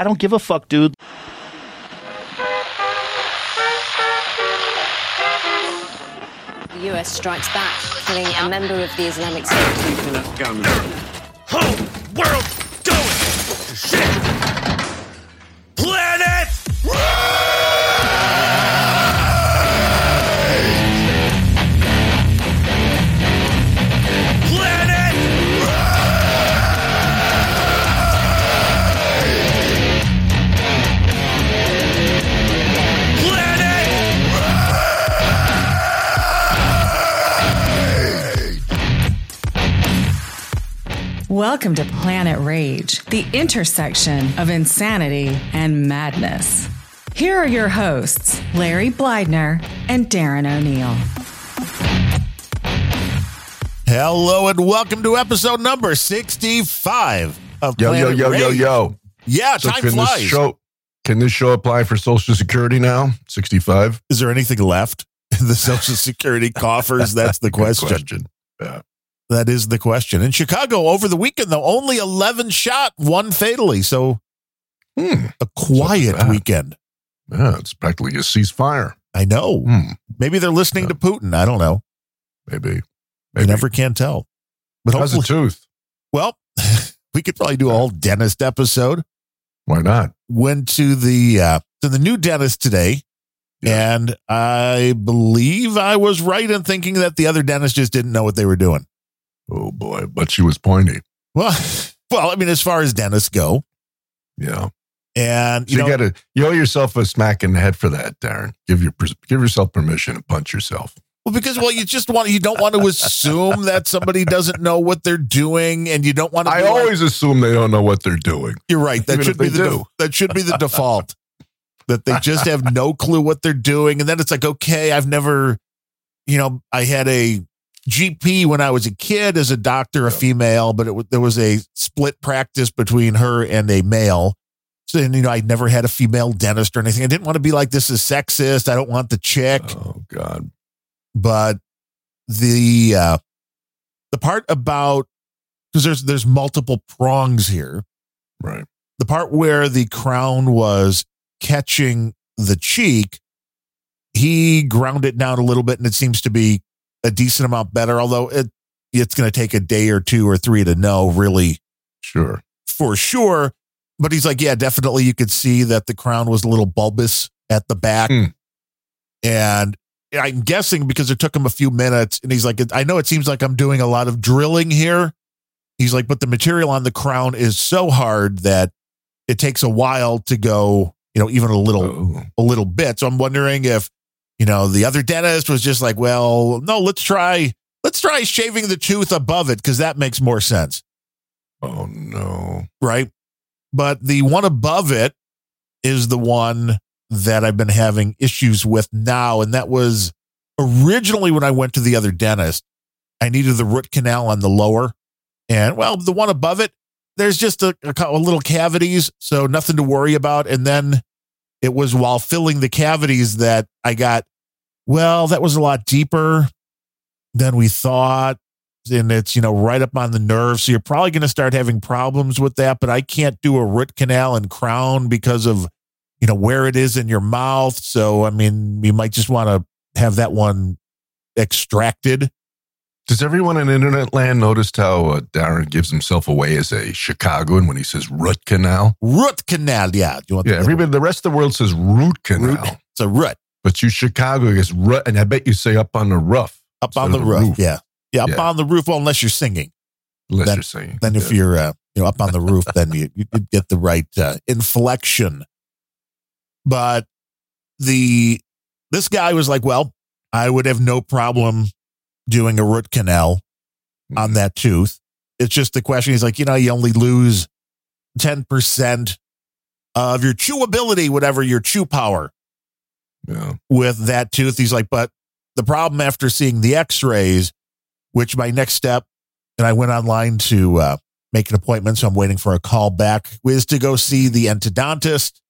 I don't give a fuck, dude. The U.S. strikes back, killing a member of the Islamic State. Whole world going to shit. Planet Welcome to Planet Rage, the intersection of insanity and madness. Here are your hosts, Larry Blydner and Darren O'Neill. Hello and welcome to episode number 65 of Planet Rage. Yo. Yeah, so time flies. Can this show apply for Social Security now? 65? Is there anything left in the Social Security coffers? That's the question. Yeah. That is the question. In Chicago over the weekend, though, only 11 shot, one fatally. So a quiet weekend. Yeah, it's practically a ceasefire. I know. Maybe they're listening to Putin. I don't know. Maybe. You never can tell. But how's the tooth? Well, we could probably do a whole dentist episode. Why not? Went to the new dentist today. Yeah. And I believe I was right in thinking that the other dentist just didn't know what they were doing. Oh, boy. But she was pointy. Well, I mean, as far as dentists go. Yeah. And you owe yourself a smack in the head for that, Darren. Give yourself permission to punch yourself. Well, because, you don't want to assume that somebody doesn't know what they're doing, and you don't want to. I always assume they don't know what they're doing. You're right. That should be the default, that they just have no clue what they're doing. And then it's like, okay, I've never, I had a GP when I was a kid as a doctor, a female, but there was a split practice between her and a male. So, I'd never had a female dentist or anything. I didn't want to be like, this is sexist. I don't want the chick. Oh, God. But the part about, because there's multiple prongs here. Right. The part where the crown was catching the cheek, he ground it down a little bit, and it seems to be a decent amount better, although it's going to take a day or two or three to know really for sure. But he's like, yeah, definitely. You could see that the crown was a little bulbous at the back. And I'm guessing because it took him a few minutes, and he's like, I know it seems like I'm doing a lot of drilling here. He's like, but the material on the crown is so hard that it takes a while to go, even a little bit. So I'm wondering if, the other dentist was just like, well, no, let's try shaving the tooth above it because that makes more sense. Oh, no. Right. But the one above it is the one that I've been having issues with now. And that was originally when I went to the other dentist, I needed the root canal on the lower. And, well, the one above it, there's just a little cavities, so nothing to worry about. And then it was while filling the cavities that I got, well, that was a lot deeper than we thought. And it's, right up on the nerve. So you're probably going to start having problems with that. But I can't do a root canal and crown because of, where it is in your mouth. So, I mean, you might just want to have that one extracted. Does everyone in internet land notice how Darren gives himself away as a Chicagoan when he says root canal? Root canal, yeah. Do you want everybody, the rest of the world says root canal. Root. It's a root. But you Chicago gets root, and I bet you say up on the roof. Up on the roof, yeah. Yeah, up on the roof, well, unless you're singing. Then if you're up on the roof, then you get the right inflection. But this guy was like, well, I would have no problem doing a root canal on that tooth. It's just the question. He's like, you only lose 10% of your chewability, whatever your chew power with that tooth. He's like, but the problem after seeing the x-rays, which my next step, and I went online to make an appointment, so I'm waiting for a call back, is to go see the endodontist.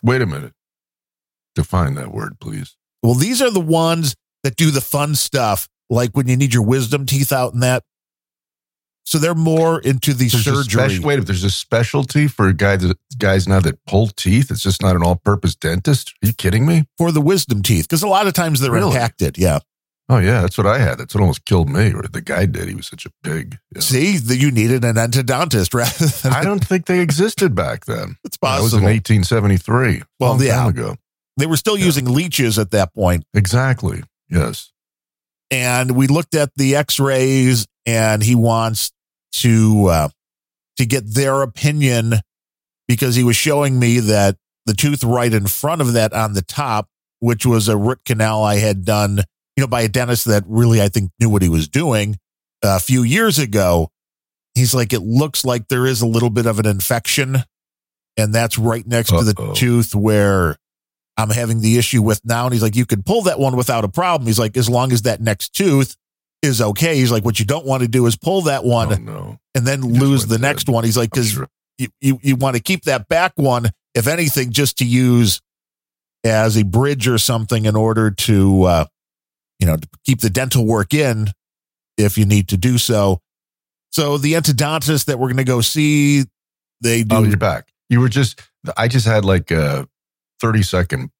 Wait a minute. Define that word, please. Well, these are the ones that do the fun stuff, like when you need your wisdom teeth out and that. So they're more into the surgery. Wait, if there's a specialty for guys now that pull teeth, it's just not an all-purpose dentist? Are you kidding me? For the wisdom teeth, because a lot of times they're impacted, yeah. Oh, yeah, that's what I had. That's what almost killed me, or the guy did. He was such a pig. Yeah. See, you needed an endodontist rather than... I don't think they existed back then. It's possible. That was in 1873, a long time ago. They were still using leeches at that point. Exactly, yes. And we looked at the x-rays, and he wants to get their opinion because he was showing me that the tooth right in front of that on the top, which was a root canal I had done, by a dentist that really, I think, knew what he was doing a few years ago. He's like, it looks like there is a little bit of an infection, and that's right next to the tooth where I'm having the issue with now. And he's like, you could pull that one without a problem. He's like, as long as that next tooth is okay. He's like, what you don't want to do is pull that one and then lose the next one. He's like, because you want to keep that back one, if anything, just to use as a bridge or something in order to... to keep the dental work in if you need to do so. So the endodontist that we're going to go see, they do. Oh, you're back. I just had like a 30-second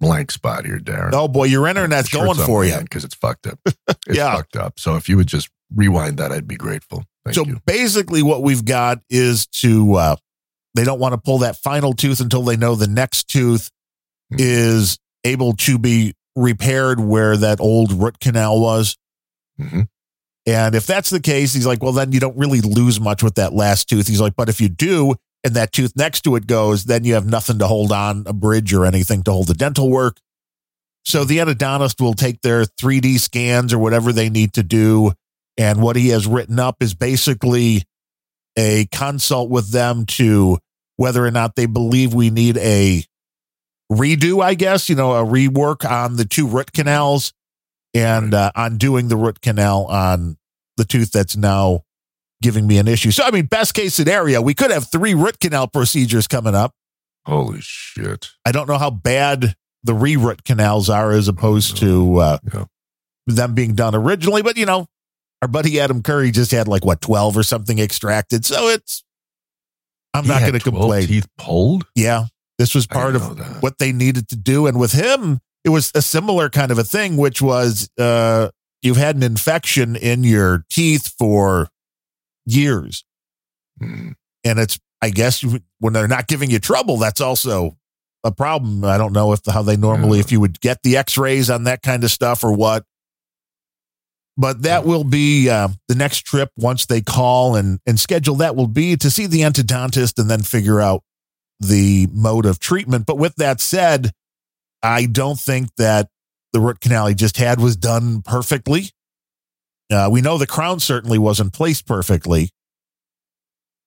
blank spot here, Darren. Oh boy, your internet's going for you. Because it's fucked up. It's fucked up. So if you would just rewind that, I'd be grateful. Thank you. Basically what we've got is they don't want to pull that final tooth until they know the next tooth is able to be repaired where that old root canal was. Mm-hmm. And if that's the case, he's like, well, then you don't really lose much with that last tooth. He's like, but if you do, and that tooth next to it goes, then you have nothing to hold on a bridge or anything to hold the dental work. So the endodontist will take their 3D scans or whatever they need to do. And what he has written up is basically a consult with them to whether or not they believe we need a redo, I guess, a rework on the two root canals and on doing the root canal on the tooth that's now giving me an issue. So, I mean, best case scenario, we could have 3 root canal procedures coming up. Holy shit. I don't know how bad the re-root canals are as opposed to them being done originally, but our buddy Adam Curry just had 12 or something extracted. So I'm not going to complain. Teeth pulled? Yeah. This was part of what they needed to do. And with him, it was a similar kind of a thing, which was you've had an infection in your teeth for years. Mm. And it's, I guess, when they're not giving you trouble, that's also a problem. I don't know how they normally, if you would get the x-rays on that kind of stuff or what. But that will be the next trip once they call and schedule. That will be to see the endodontist and then figure out the mode of treatment. But with that said, I don't think that the root canal he just had was done perfectly. We know the crown certainly wasn't placed perfectly.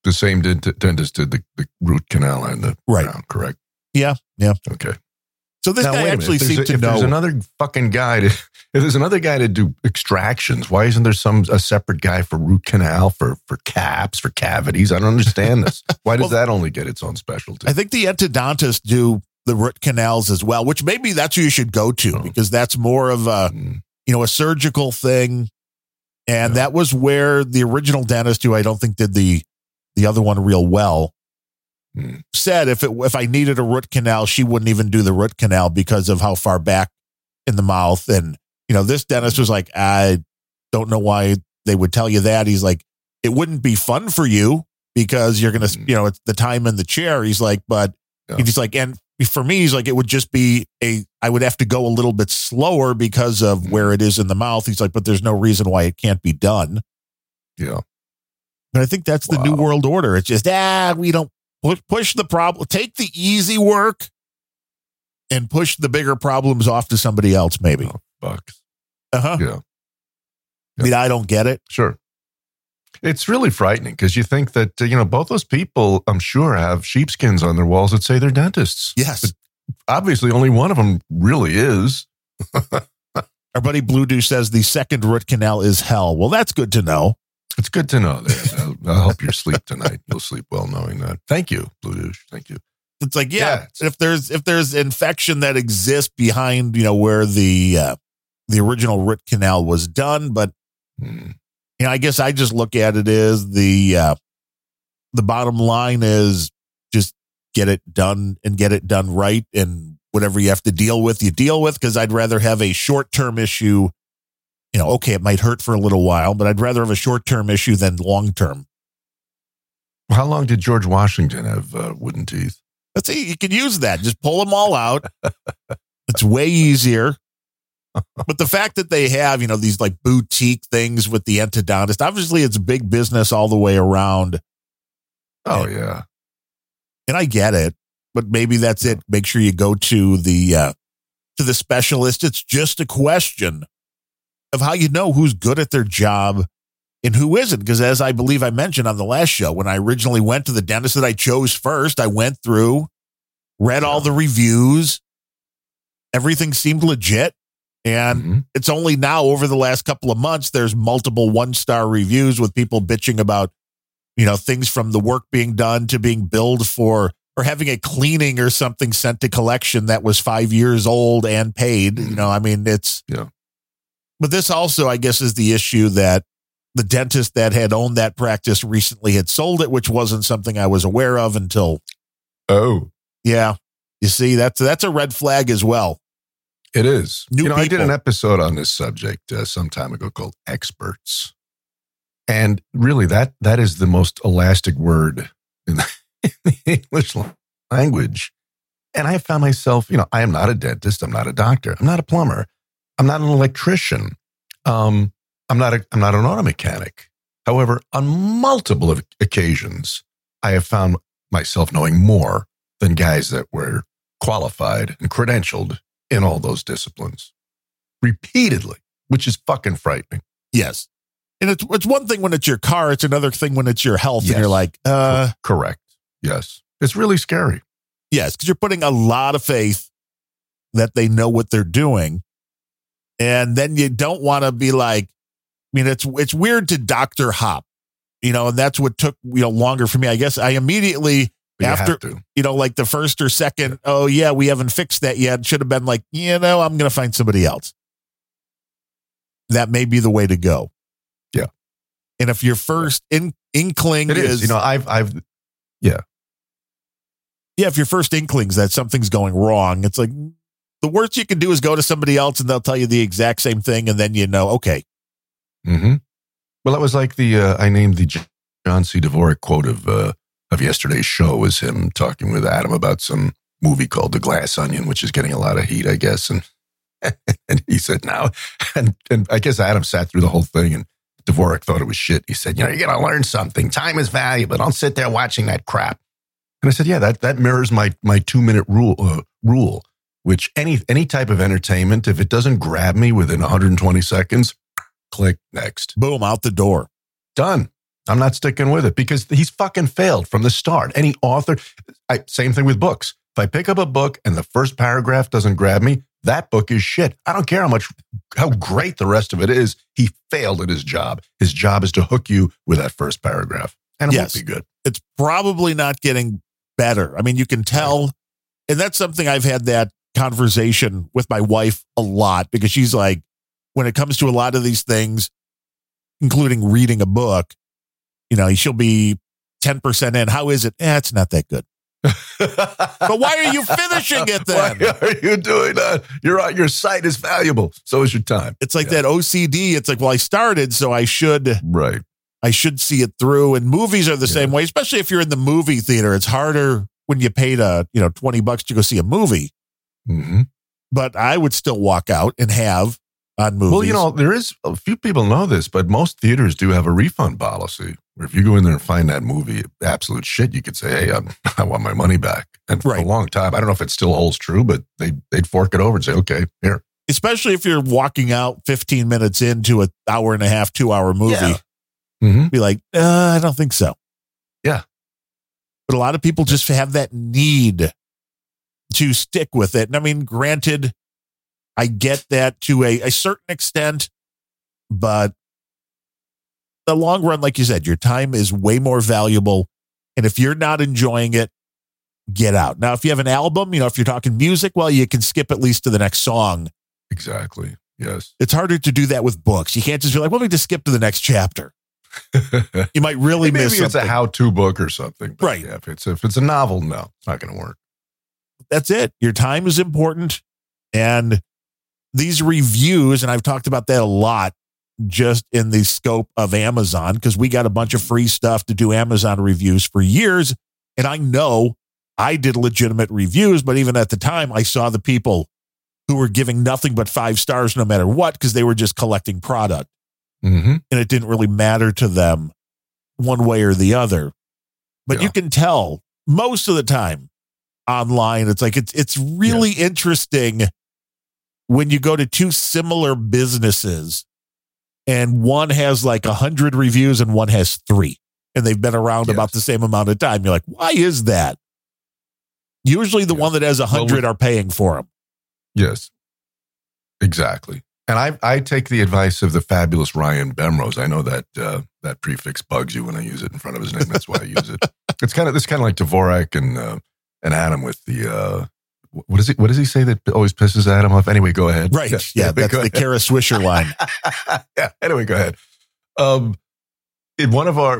The same dentist did the root canal and the crown, correct? Yeah, yeah. Okay. So this guy actually seemed to know. If there's another fucking guy to do extractions, why isn't there a separate guy for root canal, for caps, for cavities? I don't understand this. Why does that only get its own specialty? I think the endodontists do the root canals as well, which maybe that's who you should go to because that's more of a a surgical thing. And that was where the original dentist, who I don't think did the other one real well, said if I needed a root canal, she wouldn't even do the root canal because of how far back in the mouth. And, this dentist was like, I don't know why they would tell you that. He's like, it wouldn't be fun for you because you're going to, it's the time in the chair. He's like, but he's like, and for me, he's like, it would just be I would have to go a little bit slower because of where it is in the mouth. He's like, but there's no reason why it can't be done. Yeah. And I think that's the new world order. It's just, we don't push the problem, take the easy work and push the bigger problems off to somebody else, maybe. Oh, fuck. Uh-huh. Yeah. I mean, I don't get it. Sure. It's really frightening because you think that, both those people, I'm sure, have sheepskins on their walls that say they're dentists. Yes. But obviously, only one of them really is. Our buddy Blue Douche says the second root canal is hell. Well, that's good to know. It's good to know that. I'll help your sleep tonight. You'll sleep well knowing that. Thank you, Blue Douche. Thank you. It's like, if there's infection that exists behind, where the original root canal was done, but you know, I guess I just look at it as the bottom line is just get it done and get it done right. And whatever you have to deal with, you deal with, because I'd rather have a short-term issue. You know, okay, it might hurt for a little while, but I'd rather have a short-term issue than long-term. How long did George Washington have wooden teeth? Let's see. You can use that. Just pull them all out. It's way easier. But the fact that they have, you know, these like boutique things with the endodontist, obviously it's big business all the way around. Oh, and, yeah. And I get it, but maybe that's it. Make sure you go to the specialist. It's just a question of how you know who's good at their job and who isn't. Because as I believe I mentioned on the last show, when I originally went to the dentist that I chose first, I went through, read all the reviews. Everything seemed legit. And it's only now over the last couple of months, there's multiple 1-star reviews with people bitching about, you know, things from the work being done to being billed for or having a cleaning or something sent to collection that was 5 years old and paid. You know, I mean, it's, but this also, I guess, is the issue that the dentist that had owned that practice recently had sold it, which wasn't something I was aware of until. Oh, yeah. You see, that's a red flag as well. It is. New people. I did an episode on this subject some time ago called experts. And really, that is the most elastic word in the English language. And I found myself, you know, I am not a dentist. I'm not a doctor. I'm not a plumber. I'm not an electrician. I'm not an auto mechanic. However, on multiple occasions, I have found myself knowing more than guys that were qualified and credentialed in all those disciplines repeatedly, which is fucking frightening. Yes. And it's one thing when it's your car. It's another thing when it's your health. Yes. And you're like, correct. Yes. It's really scary. Yes. Cause you're putting a lot of faith that they know what they're doing. And then you don't want to be like, I mean, it's weird to Dr. Hop, you know, and that's what took, you know, longer for me. I guess I immediately, you know, like the first or second, oh yeah, we haven't fixed that yet. Should have been like, you know, I'm going to find somebody else. That may be the way to go. Yeah. And if your first inkling is, you know, Yeah. If your first inkling's that something's going wrong, it's like the worst you can do is go to somebody else and they'll tell you the exact same thing. And then, you know, okay. Mm-hmm. Well, that was like the, I named the John C. Dvorak quote of yesterday's show was him talking with Adam about some movie called The Glass Onion, which is getting a lot of heat, I guess. And he said, no. And I guess Adam sat through the whole thing and Dvorak thought it was shit. He said, you know, you're going to learn something. Time is valuable. Don't sit there watching that crap. And I said, yeah, that mirrors my 2-minute rule, which any type of entertainment, if it doesn't grab me within 120 seconds, click next. Boom, out the door. Done. I'm not sticking with it because he's fucking failed from the start. Any author, same thing with books. If I pick up a book and the first paragraph doesn't grab me, that book is shit. I don't care how great the rest of it is. He failed at his job. His job is to hook you with that first paragraph. And it won't be good. It's probably not getting better. I mean, you can tell. And that's something I've had that conversation with my wife a lot because she's like, when it comes to a lot of these things, including reading a book, you know, she'll be 10% in. How is it? It's not that good. But why are you finishing it then? Why are you doing that? Your sight is valuable. So is your time. It's like that OCD. It's like, well, I started, so I should. Right. I should see it through. And movies are the same way, especially if you're in the movie theater. It's harder when you paid $20 to go see a movie. Mm-hmm. But I would still walk out and have on movies. Well, you know, there is a few people know this, but most theaters do have a refund policy. Where if you go in there and find that movie absolute shit, you could say, hey, I want my money back. And for a long time, I don't know if it still holds true, but they'd fork it over and say, okay, here. Especially if you're walking out 15 minutes into an hour and a half, 2-hour movie. Yeah. Mm-hmm. Be like, I don't think so. Yeah. But a lot of people just have that need to stick with it. And I mean, granted, I get that to a certain extent, but the long run, like you said, your time is way more valuable. And if you're not enjoying it, get out. Now, if you have an album, you know, if you're talking music, well, you can skip at least to the next song. Exactly. Yes. It's harder to do that with books. You can't just be like, well, let me just skip to the next chapter. You might really miss something. Maybe it's a how-to book or something. But right. Yeah, if it's a novel, no, it's not going to work. That's it. Your time is important. And these reviews, and I've talked about that a lot just in the scope of Amazon, because we got a bunch of free stuff to do Amazon reviews for years. And I know I did legitimate reviews, but even at the time, I saw the people who were giving nothing but 5 stars no matter what, because they were just collecting product. Mm-hmm. And it didn't really matter to them one way or the other. But yeah, you can tell most of the time online, it's like it's really interesting when you go to two similar businesses and one has like 100 reviews and one has 3, and they've been around about the same amount of time. You're like, why is that? Usually the one that has 100 are paying for them. Yes, exactly. And I take the advice of the fabulous Ryan Bemrose. I know that that prefix bugs you when I use it in front of his name. That's why I use it. It's kind of like Dvorak and Adam with the what does he say that always pisses Adam off? Anyway, go ahead. Right. Yeah, that's the Kara Swisher line. Yeah. Anyway, go ahead. In one of our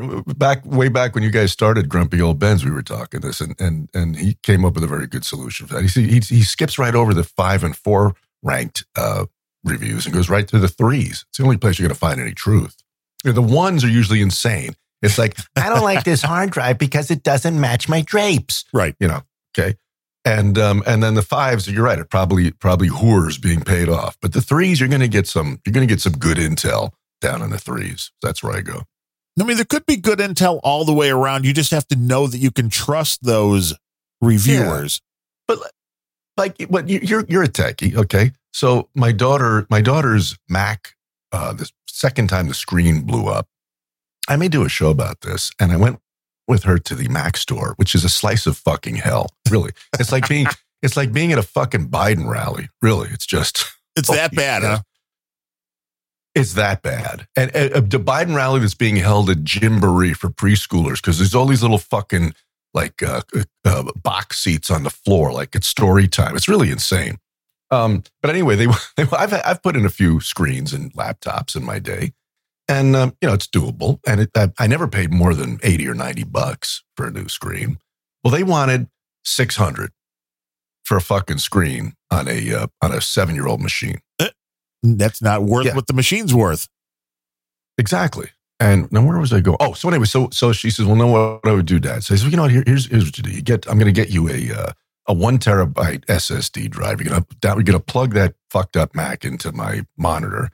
way back when you guys started Grumpy Old Ben's, we were talking this, and he came up with a very good solution for that. He skips right over the 5 and 4 ranked reviews and goes right to the 3s. It's the only place you're going to find any truth. The 1s are usually insane. It's like, I don't like this hard drive because it doesn't match my drapes. Right. You know. Okay. And then the 5s, you're right. It probably whores being paid off. But the 3s, you're going to get some good intel down in the 3s. That's where I go. I mean, there could be good intel all the way around. You just have to know that you can trust those reviewers. Yeah. But you're a techie, okay? So my daughter's Mac, the second time the screen blew up. I may do a show about this, and I went with her to the Mac store, which is a slice of fucking hell. Really, it's like being at a fucking Biden rally. Really, it's that bad, huh? It's that bad. And the Biden rally that's being held at Gymboree for preschoolers, because there's all these little fucking box seats on the floor, like it's story time. It's really insane. But anyway, I've put in a few screens and laptops in my day, and it's doable. And I never paid more than $80 or $90 for a new screen. Well, they wanted $600 for a fucking screen on a 7-year-old machine. That's not worth what the machine's worth. Exactly. And now where was I going? Oh, so anyway, so she says, well, no, what I would do, Dad. So I said, well, you know what, here's what you do. I'm going to get you a 1 terabyte SSD drive. You're going to plug that fucked up Mac into my monitor,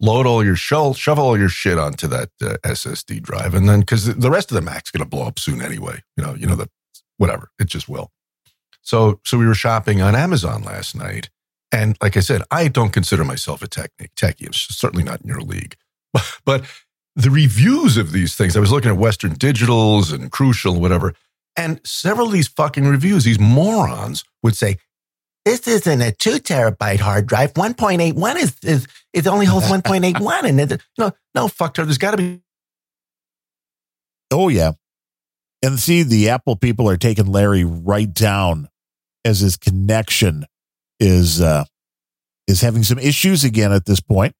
load all your shovel all your shit onto that SSD drive. And then, because the rest of the Mac's going to blow up soon anyway, whatever, it just will. So we were shopping on Amazon last night. And like I said, I don't consider myself a techie. I'm certainly not in your league. But the reviews of these things, I was looking at Western Digital's and Crucial, whatever, and several of these fucking reviews, these morons would say, this isn't a 2 terabyte hard drive. 1.81 is it only holds 1.81. And no, fuck her. There's got to be. Oh, yeah. And see, the Apple people are taking Larry right down as his connection is having some issues again at this point,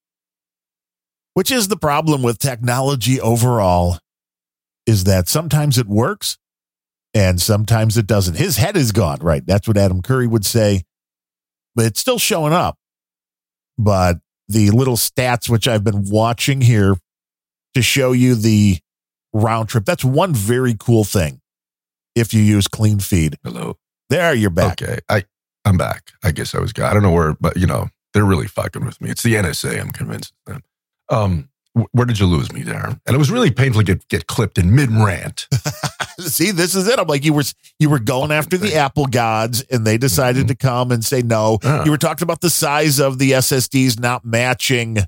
which is the problem with technology overall, is that sometimes it works and sometimes it doesn't. His head is gone, right? That's what Adam Curry would say, but it's still showing up. But the little stats, which I've been watching here to show you the round trip, that's one very cool thing. If you use Clean Feed. Hello. There, you're back. Okay. I'm back. I guess I was. I don't know where, but they're really fucking with me. It's the NSA. I'm convinced. Where did you lose me, Darren? And it was really painful to get clipped in mid rant. See, this is it. I'm like, you were going after the Apple gods, and they decided to come and say no. You were talking about the size of the SSDs not matching.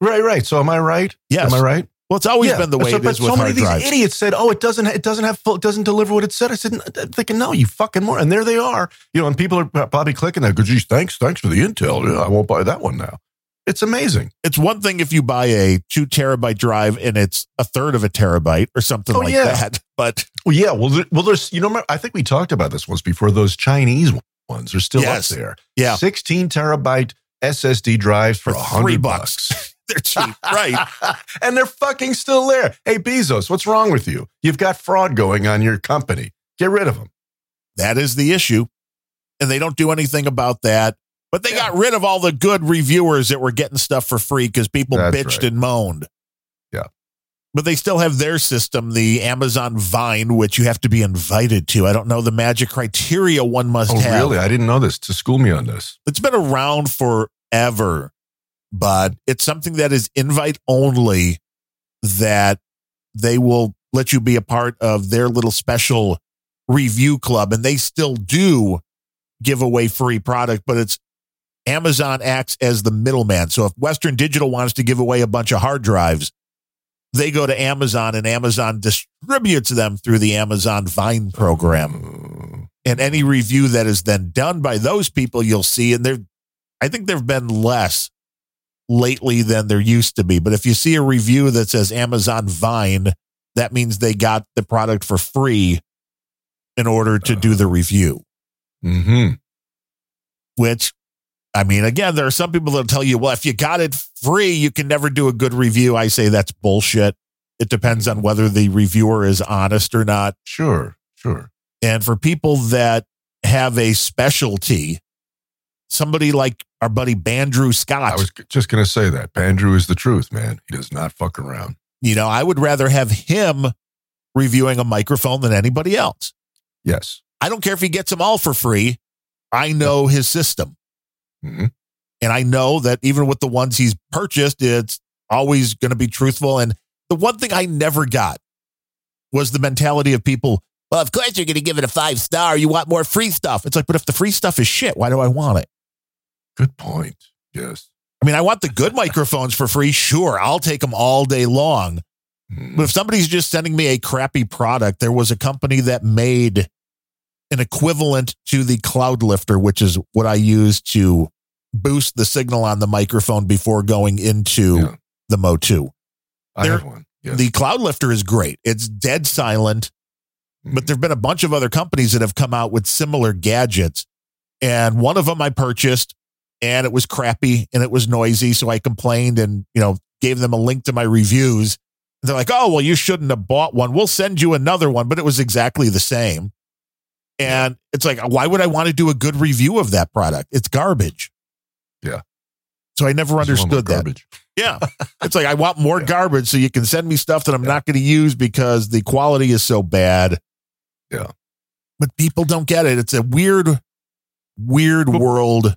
Right. So am I right? Yes. Am I right? Well, it's always been the way it is with hard drives. So many of these idiots said, "Oh, it doesn't deliver what it said." I said, "I'm thinking, no, you fucking moron." And there they are, And people are probably clicking that. Geez, thanks for the intel. I won't buy that one now. It's amazing. It's one thing if you buy a 2 terabyte drive and it's a third of a terabyte or something that. But there's I think we talked about this once before. Those Chinese ones are still up there. Yeah, 16 terabyte SSD drives for $100. They're cheap, right? And they're fucking still there. Hey, Bezos, what's wrong with you? You've got fraud going on your company. Get rid of them. That is the issue. And they don't do anything about that. But they got rid of all the good reviewers that were getting stuff for free because people bitched and moaned. Yeah. But they still have their system, the Amazon Vine, which you have to be invited to. I don't know the magic criteria one must have. Oh, really? I didn't know this. To school me on this. It's been around forever, but it's something that is invite only, that they will let you be a part of their little special review club. And they still do give away free product, but it's Amazon acts as the middleman. So if Western Digital wants to give away a bunch of hard drives, they go to Amazon and Amazon distributes them through the Amazon Vine program. And any review that is then done by those people, you'll see. And I think there have been less lately than there used to be. But if you see a review that says Amazon Vine, that means they got the product for free in order to do the review. Mm-hmm. Which, I mean, again, there are some people that will tell you, well, if you got it free, you can never do a good review. I say that's bullshit. It depends on whether the reviewer is honest or not. Sure. And for people that have a specialty, somebody like our buddy Bandrew Scott. I was just going to say that. Bandrew is the truth, man. He does not fuck around. You know, I would rather have him reviewing a microphone than anybody else. Yes. I don't care if he gets them all for free. I know his system. Mm-hmm. And I know that even with the ones he's purchased, it's always going to be truthful. And the one thing I never got was the mentality of people, well, of course you're going to give it a 5-star. You want more free stuff. It's like, but if the free stuff is shit, why do I want it? Good point. Yes. I mean, I want the good microphones for free. Sure. I'll take them all day long. Mm-hmm. But if somebody's just sending me a crappy product, there was a company that made an equivalent to the Cloudlifter, which is what I use to boost the signal on the microphone before going into the Mo2. I have one. Yes. The Cloudlifter is great. It's dead silent, but there've been a bunch of other companies that have come out with similar gadgets. And one of them I purchased and it was crappy and it was noisy. So I complained and, you know, gave them a link to my reviews. They're like, oh, well, you shouldn't have bought one. We'll send you another one, but it was exactly the same. And it's like, why would I want to do a good review of that product? It's garbage. Yeah. So I never understood that. Yeah. It's like, I want more garbage so you can send me stuff that I'm not going to use because the quality is so bad. Yeah. But people don't get it. It's a weird world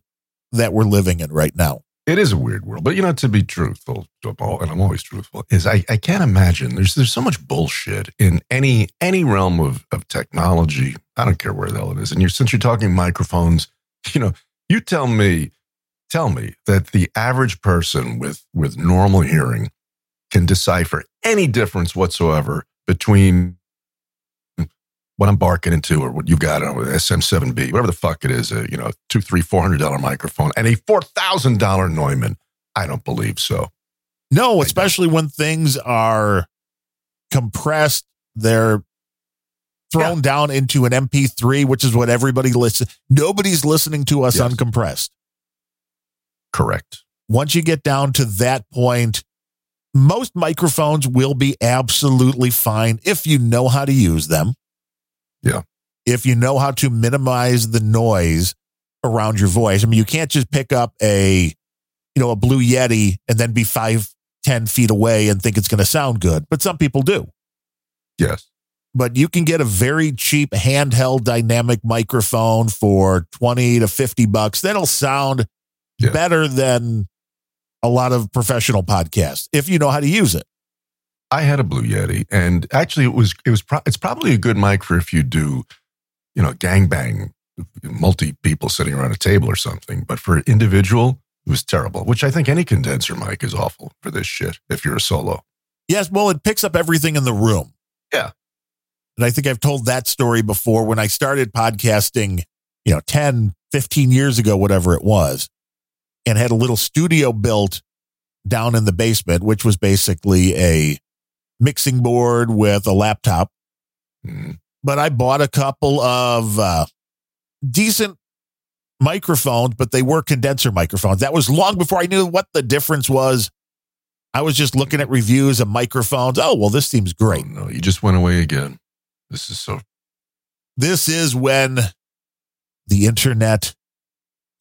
that we're living in right now. It is a weird world, but you know, to be truthful, and I'm always truthful, is I can't imagine there's so much bullshit in any realm of technology. I don't care where the hell it is. And since you're talking microphones, you know, you tell me that the average person with normal hearing can decipher any difference whatsoever between what I'm barking into or what you've got on with SM7B, whatever the fuck it is, you know, $200, $300, $400 microphone and a $4,000 Neumann. I don't believe so. No, especially when things are compressed, they're thrown down into an MP3, which is what everybody listens. Nobody's listening to us uncompressed. Correct. Once you get down to that point, most microphones will be absolutely fine if you know how to use them. Yeah. If you know how to minimize the noise around your voice. I mean, you can't just pick up a Blue Yeti and then be 5-10 feet away and think it's going to sound good. But some people do. Yes. But you can get a very cheap handheld dynamic microphone for $20 to $50. That'll sound better than a lot of professional podcasts if you know how to use it. I had a Blue Yeti, and actually, it's probably a good mic for if you do, you know, gangbang, multi people sitting around a table or something. But for an individual, it was terrible. Which I think any condenser mic is awful for this shit. If you're a solo, yes, well, it picks up everything in the room. Yeah, and I think I've told that story before. When I started podcasting, you know, 10, 15 years ago, whatever it was, and had a little studio built down in the basement, which was basically a mixing board with a laptop. But I bought a couple of decent microphones, but they were condenser microphones. That was long before I knew what the difference was. I was just looking at reviews of microphones. Oh, well, this seems great. Oh, no, you just went away again. This is when the internet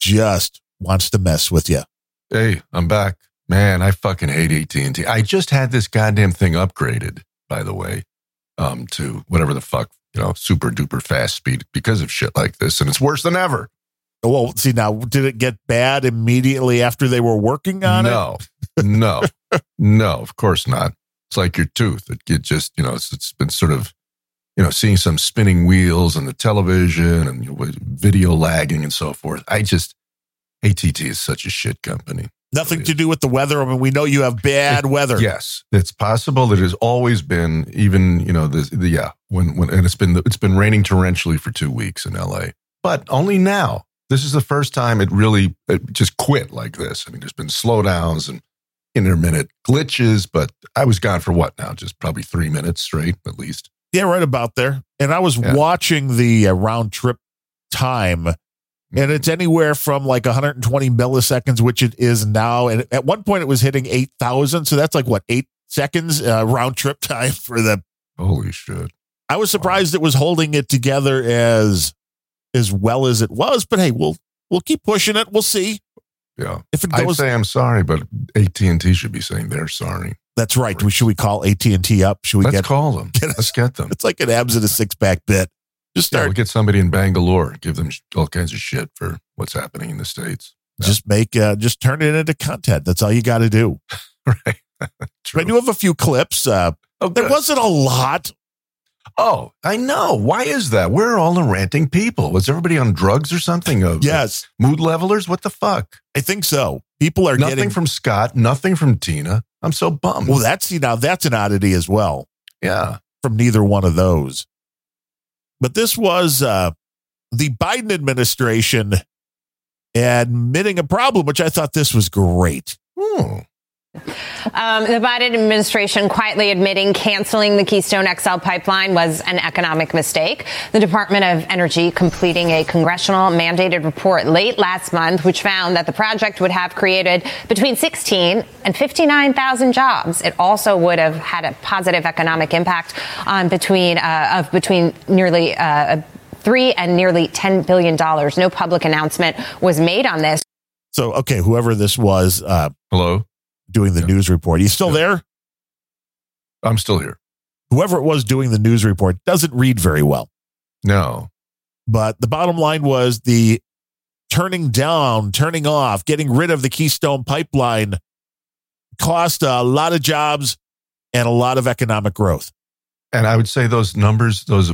just wants to mess with you. Hey, I'm back. Man, I fucking hate AT&T. I just had this goddamn thing upgraded, by the way, to whatever the fuck, super duper fast speed because of shit like this. And it's worse than ever. Well, see, now, did it get bad immediately after they were working on it? No, of course not. It's like your tooth. It just, it's been sort of, seeing some spinning wheels and the television and video lagging and so forth. AT&T is such a shit company. Nothing to do with the weather. I mean, we know you have bad weather. Yes, it's possible that it has always been, even, when it's been raining torrentially for 2 weeks in LA, but only now. This is the first time it just quit like this. I mean, there's been slowdowns and intermittent glitches, but I was gone for what now? Just probably 3 minutes straight, at least. Yeah, right about there. And I was watching the round trip time, and it's anywhere from like 120 milliseconds, which it is now. And at one point it was hitting 8,000. So that's like, 8 seconds round trip time for the... Holy shit. I was surprised it was holding it together as well as it was, but hey, we'll keep pushing it. We'll see. Yeah. If it goes, I'd say I'm sorry, but AT&T should be saying they're sorry. That's right. Should we call AT&T up? Should we call them? Let's get them. It's like an abs in a six-pack bit. Just start. We'll get somebody in Bangalore, give them all kinds of shit for what's happening in the States. Yeah. Just turn it into content. That's all you got to do. Right. True. I do have a few clips. There wasn't a lot. Oh, I know. Why is that? We're all the ranting people. Was everybody on drugs or something? Yes. Mood levelers? What the fuck? I think so. People are nothing getting... Nothing from Scott, nothing from Tina. I'm so bummed. Well, that's an oddity as well. Yeah. From neither one of those. But this was the Biden administration admitting a problem, which I thought this was great. Hmm. The Biden administration quietly admitting canceling the Keystone XL pipeline was an economic mistake. The Department of Energy completing a congressional mandated report late last month, which found that the project would have created between 16 and 59,000 jobs. It also would have had a positive economic impact on between nearly $3 and nearly $10 billion. No public announcement was made on this. So, okay, whoever this was. Hello? Doing the news report. You still there? I'm still here. Whoever it was doing the news report doesn't read very well. No. But the bottom line was the turning off, getting rid of the Keystone pipeline cost a lot of jobs and a lot of economic growth. And I would say those numbers, those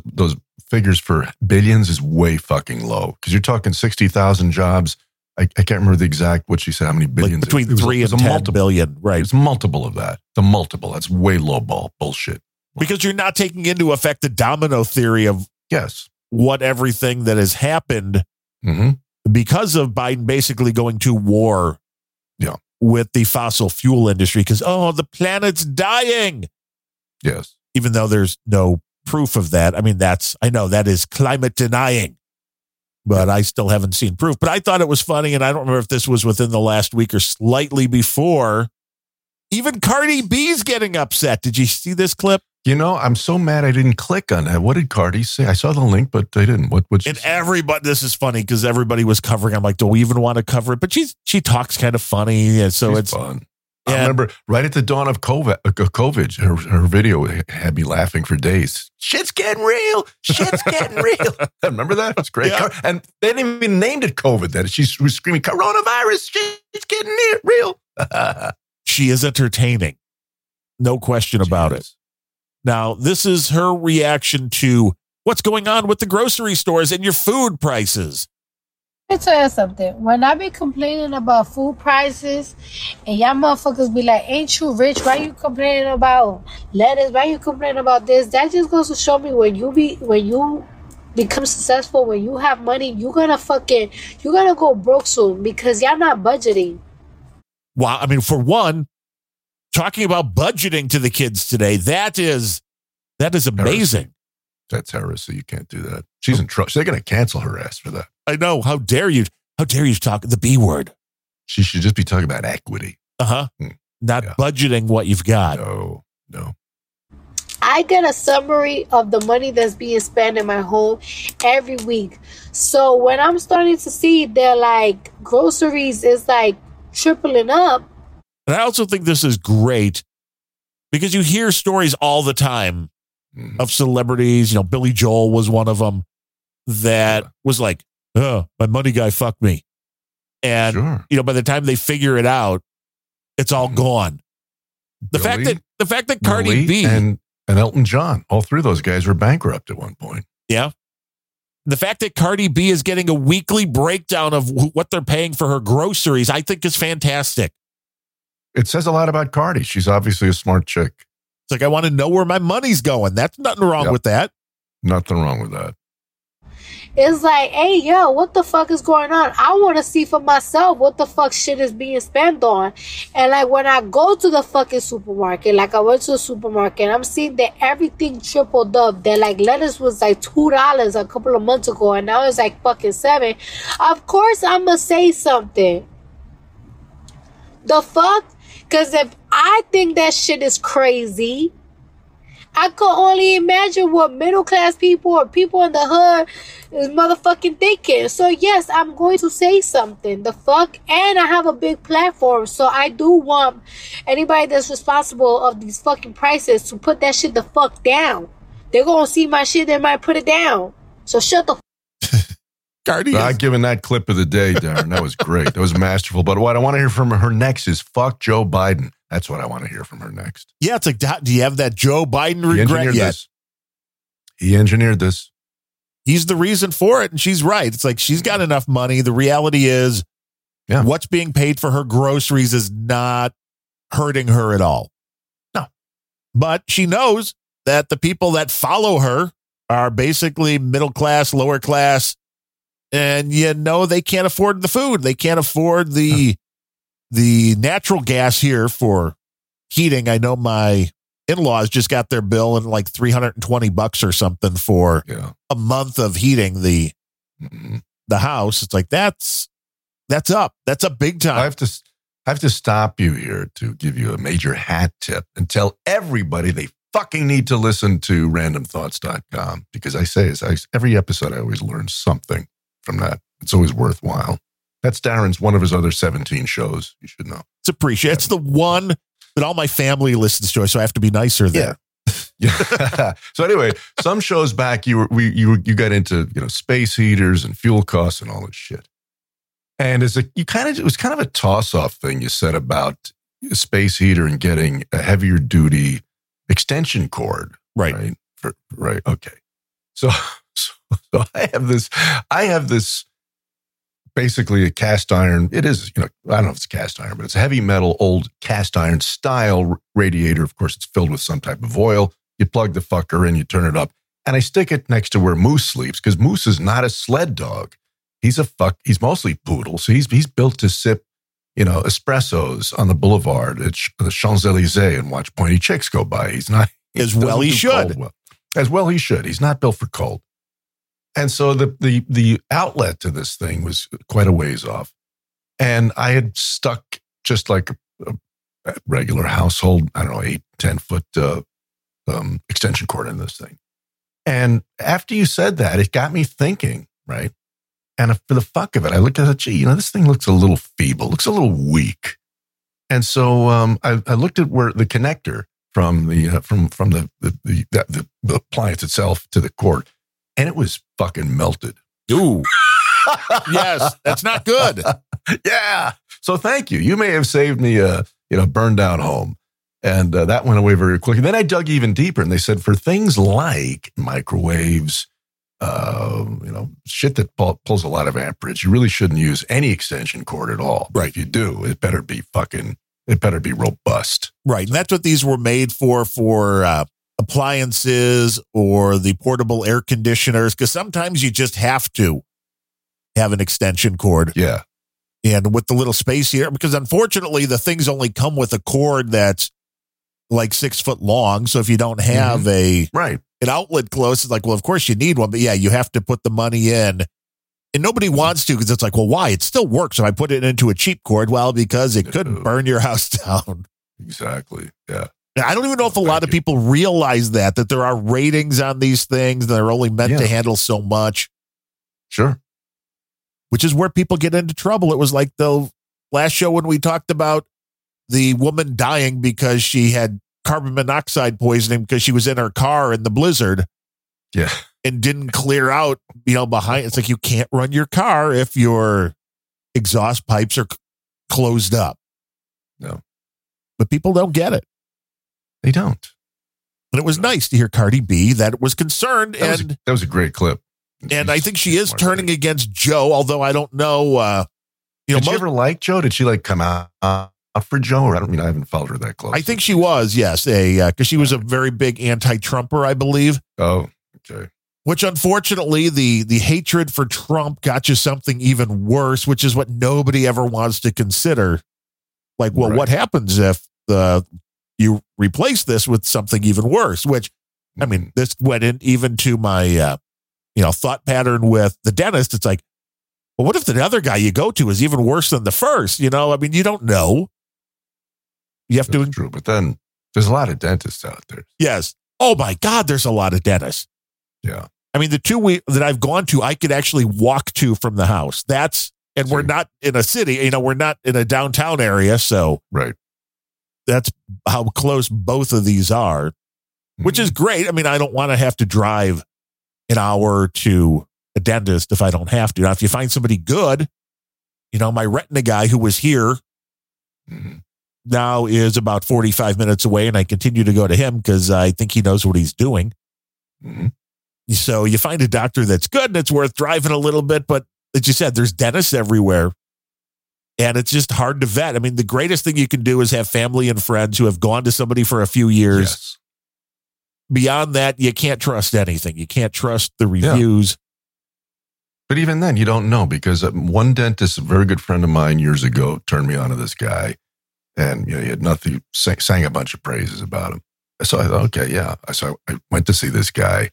figures for billions is way fucking low because you're talking 60,000 jobs. I can't remember the exact what she said, how many billions. Like between 3 and 10 billion, right. It's a multiple of that. The multiple. That's way low ball bullshit. Because you're not taking into effect the domino theory of what everything that has happened because of Biden basically going to war with the fossil fuel industry because, the planet's dying. Yes. Even though there's no proof of that. I mean, that is climate denying. But I still haven't seen proof. But I thought it was funny, and I don't remember if this was within the last week or slightly before. Even Cardi B's getting upset. Did you see this clip? I'm so mad I didn't click on that. What did Cardi say? I saw the link, but they didn't. This is funny because everybody was covering. I'm like, do we even want to cover it? But she talks kind of funny. Yeah, so it's fun. I remember right at the dawn of COVID, her video had me laughing for days. Shit's getting real. Shit's getting real. Remember that? It was great. Yeah. And they didn't even named it COVID then. She was screaming, coronavirus, shit's getting real. She is entertaining. No question about it. Now, this is her reaction to what's going on with the grocery stores and your food prices. Let me tell you something. When I be complaining about food prices and y'all motherfuckers be like, ain't you rich? Why you complaining about lettuce? Why you complaining about this? That just goes to show me when you become successful, when you have money, you're gonna go broke soon because y'all not budgeting. Wow. I mean, for one, talking about budgeting to the kids today, that is amazing. That's heresy. You can't do that. She's in trouble. They're going to cancel her ass for that. I know. How dare you? How dare you talk the B word? She should just be talking about equity. Uh-huh. Not budgeting what you've got. No. I get a summary of the money that's being spent in my home every week. So when I'm starting to see they're like groceries is like tripling up. And I also think this is great because you hear stories all the time of celebrities. You know, Billy Joel was one of them that was like, oh, my money guy fucked me. And, you know, by the time they figure it out, it's all gone. The fact that Cardi B and Elton John, all three of those guys were bankrupt at one point. Yeah. The fact that Cardi B is getting a weekly breakdown of what they're paying for her groceries, I think is fantastic. It says a lot about Cardi. She's obviously a smart chick. It's like, I want to know where my money's going. That's nothing wrong with that. Nothing wrong with that. It's like, hey, yo, what the fuck is going on? I want to see for myself what the fuck shit is being spent on. And, like, when I go to the fucking supermarket, like, I went to the supermarket, and I'm seeing that everything tripled up. That, like, lettuce was, like, $2 a couple of months ago, and now it's, like, fucking $7. Of course I'm going to say something. The fuck? Because if I think that shit is crazy, I could only imagine what middle class people or people in the hood is motherfucking thinking. So yes, I'm going to say something. The fuck? And I have a big platform. So I do want anybody that's responsible of these fucking prices to put that shit the fuck down. They're going to see my shit. They might put it down. So shut the fuck up. Not giving that clip of the day, Darren. That was great. That was masterful. But what I want to hear from her next is fuck Joe Biden. That's what I want to hear from her next. Yeah, it's like, do you have that Joe Biden regret yet? He engineered this. He's the reason for it, and she's right. It's like, she's got enough money. The reality is what's being paid for her groceries is not hurting her at all. No. But she knows that the people that follow her are basically middle class, lower class, and you know they can't afford the food. They can't afford the natural gas here for heating. I know my in-laws just got their bill and like $320 or something for a month of heating the house. It's like, that's up. That's up big time. I have to stop you here to give you a major hat tip and tell everybody they fucking need to listen to randomthoughts.com because every episode, I always learn something from that. It's always worthwhile. That's Darren's one of his other 17 shows. You should know. It's appreciated. It's the one that all my family listens to, so I have to be nicer there. Yeah. So anyway, some shows back, you got into space heaters and fuel costs and all this shit. And it was kind of a toss-off thing you said about a space heater and getting a heavier duty extension cord. Right. Right. Okay. So I have this. Basically a cast iron. It is, I don't know if it's cast iron, but it's a heavy metal, old cast iron style radiator. Of course, it's filled with some type of oil. You plug the fucker in, you turn it up, and I stick it next to where Moose sleeps because Moose is not a sled dog. He's mostly poodle. So he's built to sip, espressos on the boulevard at the Champs-Elysees and watch pointy chicks go by. He's not as well he should. He's not built for cold. And so the outlet to this thing was quite a ways off. And I had stuck just like a regular household, I don't know, 8-10 foot extension cord in this thing. And after you said that, it got me thinking, right? And for the fuck of it, I looked at it, gee, this thing looks a little feeble, looks a little weak. And so I looked at where the connector from the appliance itself to the cord. And it was fucking melted. Ooh. Yes, that's not good. Yeah. So thank you. You may have saved me a burned down home. And that went away very quickly. Then I dug even deeper and they said for things like microwaves, shit that pulls a lot of amperage, you really shouldn't use any extension cord at all. Right. If you do, it better be robust. Right. And that's what these were made for appliances or the portable air conditioners, because sometimes you just have to have an extension cord. Yeah. And with the little space here, because unfortunately the things only come with a cord that's like 6 foot long. So if you don't have an outlet close, it's like, well, of course you need one, but yeah, you have to put the money in And nobody wants to because it's like, well, why? It still works. And I put it into a cheap cord. Well, because it couldn't burn your house down. Exactly. Yeah. Now, I don't even know if a lot of people realize that there are ratings on these things that are only meant to handle so much. Sure. Which is where people get into trouble. It was like the last show when we talked about the woman dying because she had carbon monoxide poisoning because she was in her car in the blizzard. Yeah. And didn't clear out, behind. It's like, you can't run your car if your exhaust pipes are closed up. No. But people don't get it. They don't. And it was nice to hear Cardi B that was concerned. That was a great clip. And I think she is turning against Joe, although I don't know. Did she ever like Joe? Did she come out for Joe? Or I haven't followed her that close. I think she was, yes. Because she was a very big anti-Trumper, I believe. Oh, okay. Which, unfortunately, the hatred for Trump got you something even worse, which is what nobody ever wants to consider. Like, well, what happens if you replace this with something even worse? Which, this went in even to my thought pattern with the dentist. It's like, well, what if the other guy you go to is even worse than the first? You don't know. You have That's to. True, but then there's a lot of dentists out there. Yes. Oh my God, there's a lot of dentists. Yeah. The two that I've gone to, I could actually walk to from the house. We're not in a city, we're not in a downtown area. So that's how close both of these are, which is great. I don't want to have to drive an hour to a dentist if I don't have to. Now, if you find somebody good, my retina guy who was here now is about 45 minutes away, and I continue to go to him because I think he knows what he's doing. Mm-hmm. So you find a doctor that's good and it's worth driving a little bit, but as you said, there's dentists everywhere and it's just hard to vet. The greatest thing you can do is have family and friends who have gone to somebody for a few years. Yes. Beyond that, you can't trust anything. You can't trust the reviews. Yeah. But even then you don't know, because one dentist, a very good friend of mine years ago, turned me on to this guy, and he had nothing, sang a bunch of praises about him. So I thought, okay, yeah. So I went to see this guy.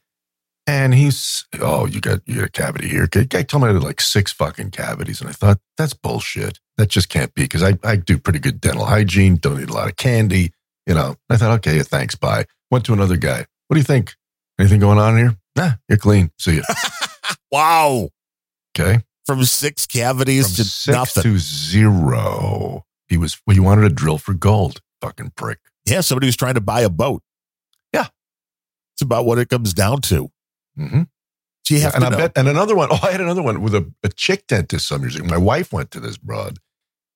And he's, you got a cavity here. Guy told me I had 6 fucking cavities. And I thought, that's bullshit. That just can't be, because I do pretty good dental hygiene, don't eat a lot of candy, I thought, okay, thanks, bye. Went to another guy. What do you think? Anything going on here? Nah, you're clean. See ya. Wow. Okay. From 6 cavities to nothing. To 0. He wanted a drill for gold. Fucking prick. Yeah, somebody was trying to buy a boat. Yeah. It's about what it comes down to. Mm-hmm. So you have to know. And another one. Oh, I had another one with a chick dentist some years ago. My wife went to this broad,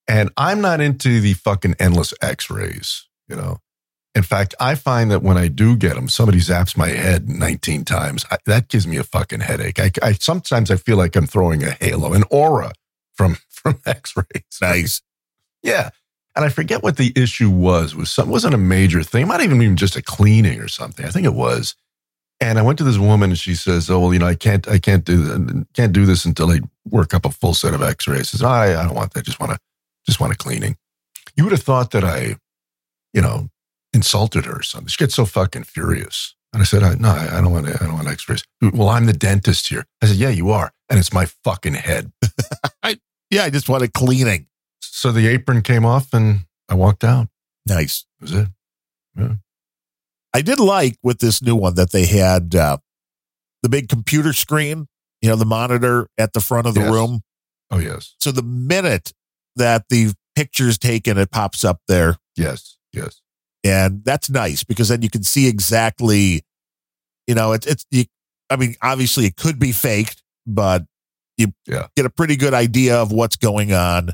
and I'm not into the fucking endless x-rays, In fact, I find that when I do get them, somebody zaps my head 19 times. That gives me a fucking headache. I sometimes I feel like I'm throwing a halo, an aura from x-rays. Nice. Yeah. And I forget what the issue was something, wasn't a major thing. It might even just a cleaning or something. I think it was. And I went to this woman, and she says, "Oh well, I can't do this until I work up a full set of X-rays." I says, "I don't want that. Just want a cleaning." You would have thought that I, insulted her or something. She gets so fucking furious, and I said, "No, I don't want X-rays." Well, I'm the dentist here. I said, "Yeah, you are, and it's my fucking head." I just want a cleaning. So the apron came off, and I walked out. Nice. That was it. Yeah. I did like with this new one that they had the big computer screen, the monitor at the front of the room. Oh, yes. So the minute that the picture's taken, it pops up there. Yes, yes. And that's nice, because then you can see exactly, obviously it could be faked, but you get a pretty good idea of what's going on.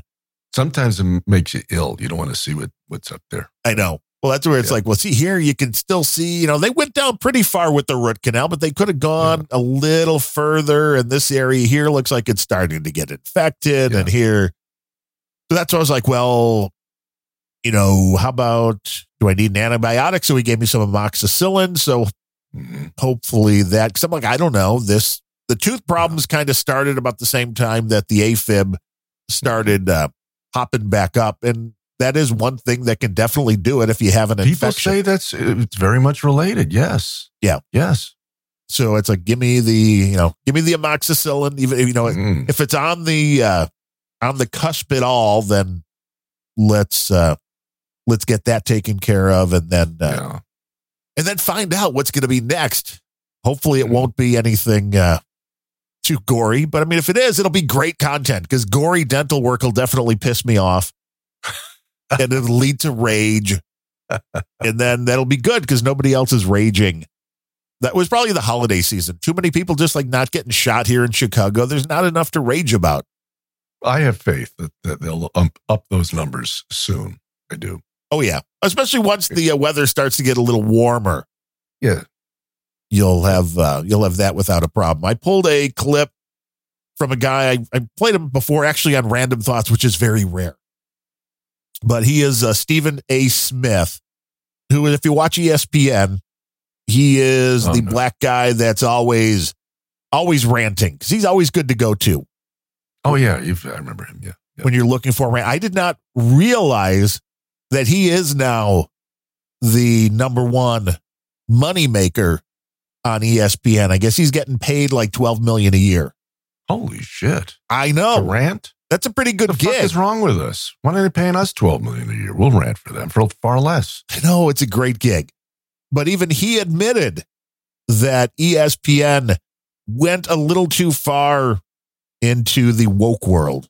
Sometimes it makes you ill. You don't want to see what's up there. I know. Well, that's where it's like, well, see here, you can still see, they went down pretty far with the root canal, but they could have gone a little further. And this area here looks like it's starting to get infected. Yeah. And here, so that's why I was like, well, how about, do I need an antibiotic? So he gave me some amoxicillin. So hopefully that, cause I'm like, I don't know, the tooth problems kind of started about the same time that the AFib started popping back up. And that is one thing that can definitely do it if you have an infection. People say it's very much related. Yes. Yeah. Yes. So it's like, give me the amoxicillin. Even if it's on the cusp at all, then let's get that taken care of, and then and then find out what's going to be next. Hopefully, it won't be anything too gory, but I mean, if it is, it'll be great content, because gory dental work will definitely piss me off, and it'll lead to rage, and then that'll be good because nobody else is raging. That was probably the holiday season. Too many people just like not getting shot here in Chicago. There's not enough to rage about. I have faith that they'll up those numbers soon. I do. Oh yeah, especially once the weather starts to get a little warmer. Yeah, you'll have that without a problem. I pulled a clip from a guy I played him before, actually on Random Thoughts, which is very rare. But he is Stephen A. Smith, who, if you watch ESPN, he is black guy that's always ranting, because he's always good to go to. Oh yeah, I remember him. Yeah, yeah, when you're looking for a rant. I did not realize that he is now the number one moneymaker on ESPN. I guess he's getting paid like $12 million a year. Holy shit! I know. To rant? That's a pretty good gig. What the fuck is wrong with us? Why are they paying us $12 million a year? We'll rant for them for far less. I know, it's a great gig. But even he admitted that ESPN went a little too far into the woke world.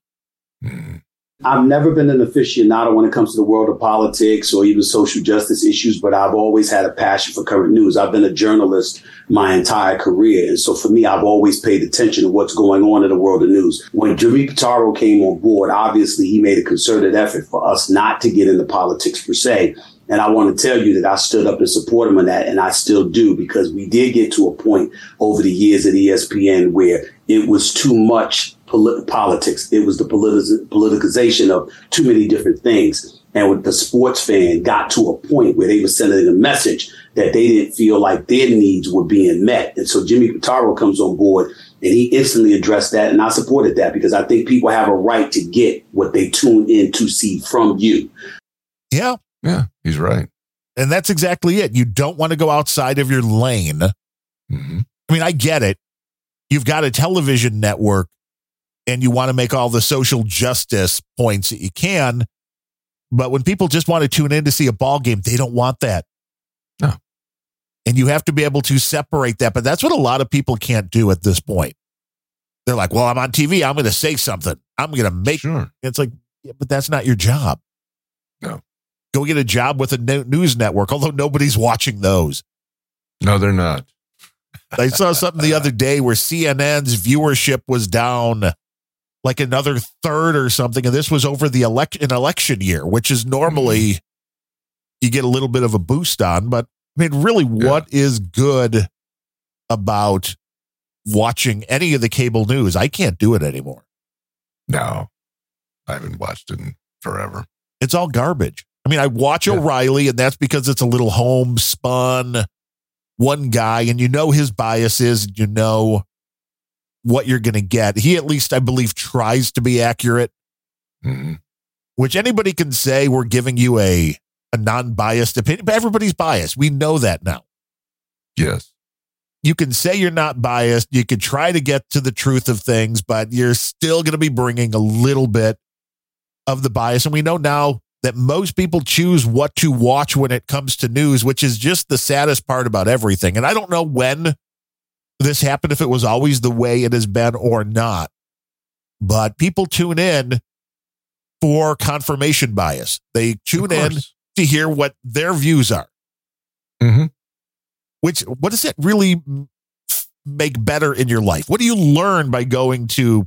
I've never been an aficionado when it comes to the world of politics or even social justice issues, but I've always had a passion for current news. I've been a journalist my entire career. And so for me, I've always paid attention to what's going on in the world of news. When Jimmy Pitaro came on board, obviously he made a concerted effort for us not to get into politics per se. And I want to tell you that I stood up and support him on that, and I still do, because we did get to a point over the years at ESPN where it was too much politics. It was the politicization of too many different things. And with the sports fan got to a point where they were sending a message that they didn't feel like their needs were being met. And so Jimmy Pitaro comes on board, and he instantly addressed that, and I supported that, because I think people have a right to get what they tune in to see from you. Yeah. Yeah, he's right. And that's exactly it. You don't want to go outside of your lane. Mm-hmm. I mean, I get it. You've got a television network and you want to make all the social justice points that you can. But when people just want to tune in to see a ball game, they don't want that. No. And you have to be able to separate that. But that's what a lot of people can't do at this point. They're like, well, I'm on TV. I'm going to say something. I'm going to make sure. It's like, yeah, but that's not your job. No. Go get a job with a news network, although nobody's watching those. No, they're not. I saw something the other day where CNN's viewership was down like another third or something, and this was over the election year, which is normally you get a little bit of a boost on. But I mean, really, what is good about watching any of the cable news? I can't do it anymore. No, I haven't watched it in forever. It's all garbage. I mean, I watch O'Reilly, and that's because it's a little homespun one guy, and you know his biases, you know what you're going to get. He at least, I believe, tries to be accurate, which anybody can say we're giving you a non-biased opinion, but everybody's biased. We know that now. Yes. You can say you're not biased. You could try to get to the truth of things, but you're still going to be bringing a little bit of the bias, and we know now that most people choose what to watch when it comes to news, which is just the saddest part about everything. And I don't know when this happened, if it was always the way it has been or not, but people tune in for confirmation bias. They tune in to hear what their views are, what does that really make better in your life? What do you learn by going to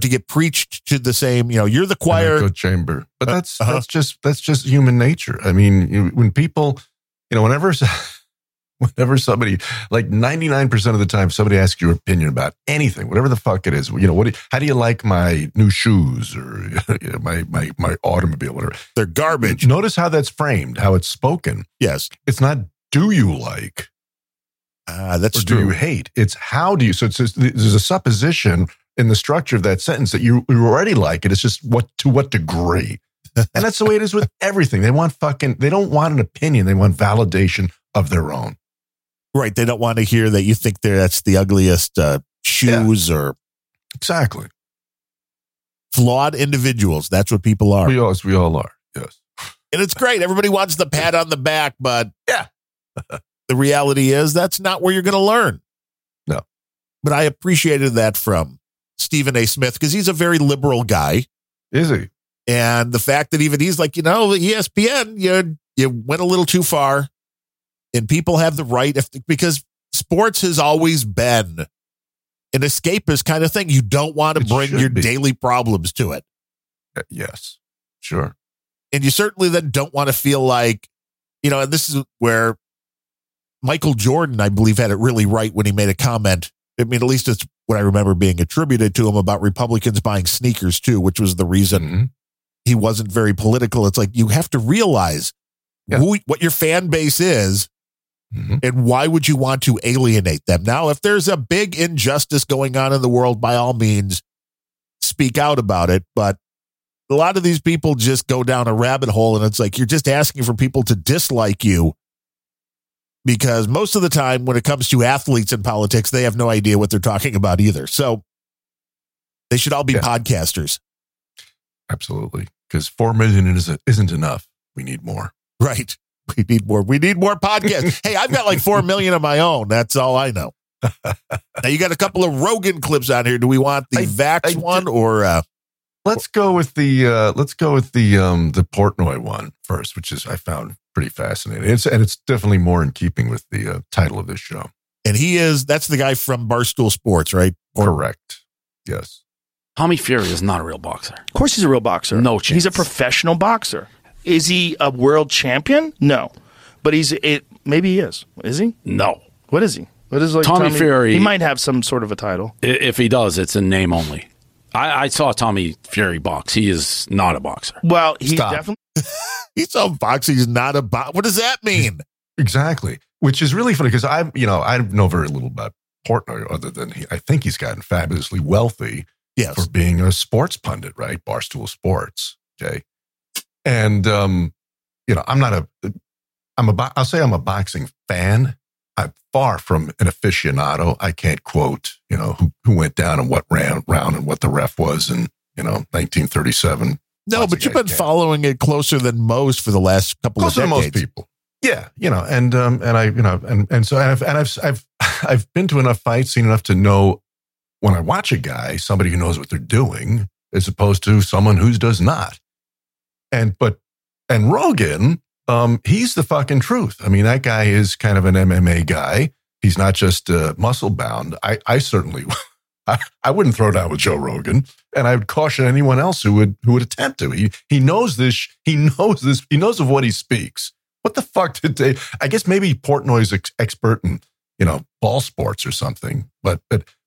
get preached to the same, you're the choir echo chamber, but that's just human nature. I mean, when people, whenever somebody, like 99% of the time, somebody asks your opinion about anything, whatever the fuck it is, how do you like my new shoes or my automobile, whatever? They're garbage. Notice how that's framed, how it's spoken. Yes. It's not, do you like, that's or true. Do you hate? It's how do you, so it's just, there's a supposition in the structure of that sentence that you already like it. It's just to what degree. And that's the way it is with everything. They don't want an opinion. They want validation of their own. Right. They don't want to hear that you think that's the ugliest shoes or. Exactly. Flawed individuals. That's what people are. We all are. Yes. And it's great. Everybody wants the pat on the back, but yeah, the reality is that's not where you're going to learn. No. But I appreciated that from Stephen A. Smith because he's a very liberal guy. Is he? And the fact that even he's like, ESPN, you went a little too far, and people have the right because sports has always been an escapist kind of thing. You don't want to bring your daily problems to it. Yes, sure. And you certainly then don't want to feel like, and this is where Michael Jordan, I believe, had it really right when he made a comment. I mean, at least it's what I remember being attributed to him about Republicans buying sneakers too, which was the reason he wasn't very political. It's like, you have to realize what your fan base is and why would you want to alienate them? Now, if there's a big injustice going on in the world, by all means, speak out about it. But a lot of these people just go down a rabbit hole and it's like, you're just asking for people to dislike you. Because most of the time when it comes to athletes in politics, they have no idea what they're talking about either. So they should all be podcasters. Absolutely. Because 4 million isn't enough. We need more. Right. We need more. We need more podcasts. Hey, I've got like 4 million of my own. That's all I know. Now you got a couple of Rogan clips on here. Do we want the Vax one or let's go with the Portnoy one first, which is I found pretty fascinating. It's definitely more in keeping with the title of this show. And that's the guy from Barstool Sports, right? Correct. Yes. Tommy Fury is not a real boxer. Of course he's a real boxer. No chance. He's a professional boxer. Is he a world champion? No. But maybe he is. Is he? No. What is he? What is like Tommy Fury? He might have some sort of a title. If he does, it's in name only. I saw Tommy Fury box. He is not a boxer. Well, he's definitely... He's so boxing. He's not a boxer. What does that mean? Exactly. Which is really funny because I know very little about Portnoy other than I think he's gotten fabulously wealthy for being a sports pundit, right? Barstool Sports. Okay. And, I'll say I'm a boxing fan. I'm far from an aficionado. I can't quote, who went down and what round and what the ref was in, 1937. No, but you've been following it closer than most for the last couple of decades. Closer than most people. Yeah, I've been to enough fights, seen enough to know when I watch a guy, somebody who knows what they're doing, as opposed to someone who does not. And Rogan, he's the fucking truth. I mean, that guy is kind of an MMA guy. He's not just muscle bound. I certainly. I wouldn't throw down with Joe Rogan, and I would caution anyone else who would attempt to. He knows this. He knows this. He knows of what he speaks. What the fuck did they? I guess maybe Portnoy's expert in ball sports or something. But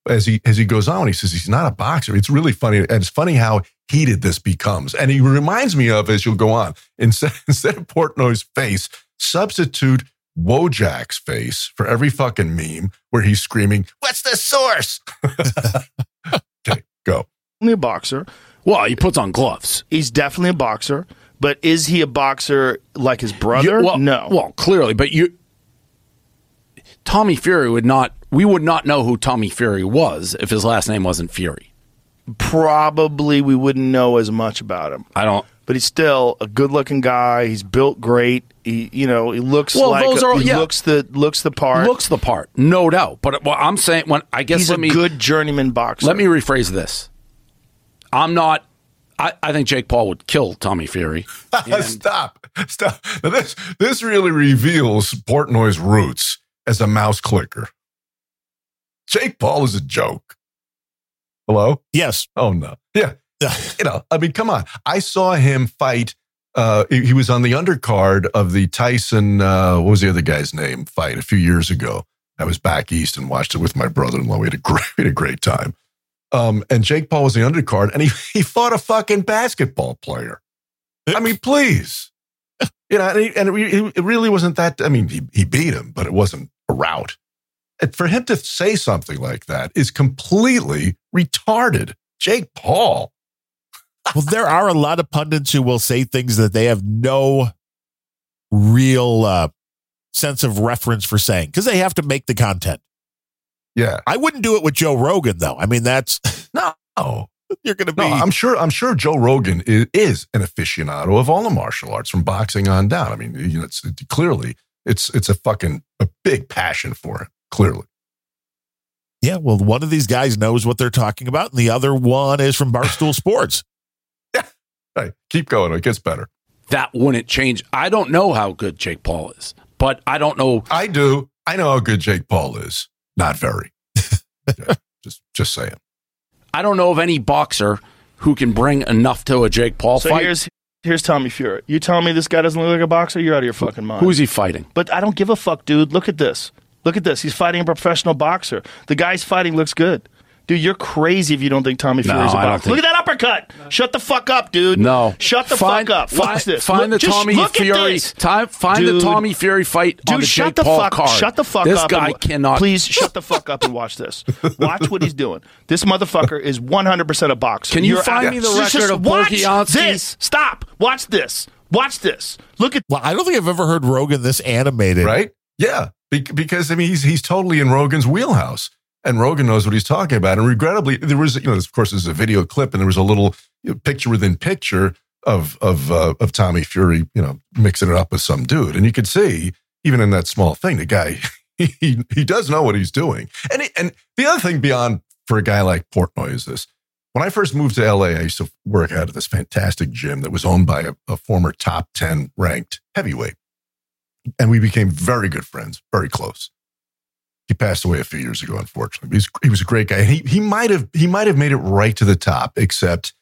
as he goes on, he says he's not a boxer. It's really funny, and it's funny how heated this becomes. And he reminds me of as you'll go on. Instead of Portnoy's face, substitute Wojak's face for every fucking meme where he's screaming, "What's the source?" Okay, go. Only a boxer. Well, he puts on gloves. He's definitely a boxer, but is he a boxer like his brother? No. Well, clearly, but Tommy Fury we would not know who Tommy Fury was if his last name wasn't Fury. Probably we wouldn't know as much about him. But he's still a good-looking guy. He's built great. He looks the part. Looks the part, no doubt. But what I'm saying, he's a good journeyman boxer. Let me rephrase this. I think Jake Paul would kill Tommy Fury. Stop. Now this really reveals Portnoy's roots as a mouse clicker. Jake Paul is a joke. Hello? Yes. Oh no. Yeah. Come on. I saw him fight. He was on the undercard of the Tyson, what was the other guy's name, fight a few years ago. I was back east and watched it with my brother-in-law. We had a great time. And Jake Paul was the undercard, and he fought a fucking basketball player. I mean, please. It really wasn't that. I mean, he beat him, but it wasn't a rout. For him to say something like that is completely retarded. Jake Paul. Well, there are a lot of pundits who will say things that they have no real sense of reference for saying, because they have to make the content. Yeah. I wouldn't do it with Joe Rogan, though. I mean, that's no. You're going to be. No, I'm sure Joe Rogan is an aficionado of all the martial arts, from boxing on down. I mean, you know, it's clearly a fucking a big passion for him. Clearly. Yeah. Well, one of these guys knows what they're talking about, and the other one is from Barstool Sports. Yeah. Hey, keep going. It gets better. That wouldn't change. I don't know how good Jake Paul is, but I don't know. I do. I know how good Jake Paul is. Not very. Yeah, just saying. I don't know of any boxer who can bring enough to a Jake Paul fight. Here's Tommy Fury. You tell me this guy doesn't look like a boxer? You're out of your fucking mind. Who's he fighting? But I don't give a fuck, dude. Look at this. He's fighting a professional boxer. The guy's fighting looks good. Dude, you're crazy if you don't think Tommy Fury's a boxer. Look at that uppercut. Shut the fuck up, dude. No. Shut the fuck up. Watch this. Find the Tommy Fury fight on the Jake Paul card. Shut the fuck up. This guy cannot. Please shut the fuck up and watch this. Watch what he's doing. This motherfucker is 100% a boxer. Can you find me the record of Borkianski's? Stop. Watch this. Look at. Well, I don't think I've ever heard Rogan this animated. Right? Yeah. Because, I mean, he's totally in Rogan's wheelhouse. And Rogan knows what he's talking about. And regrettably, there was, of course, there's a video clip, and there was a little picture within picture of Tommy Fury, mixing it up with some dude. And you could see, even in that small thing, the guy, he does know what he's doing. And the other thing beyond for a guy like Portnoy is this. When I first moved to LA, I used to work out at this fantastic gym that was owned by a former top 10 ranked heavyweight. And we became very good friends, very close. He passed away a few years ago, unfortunately. He was a great guy. He might have made it right to the top, except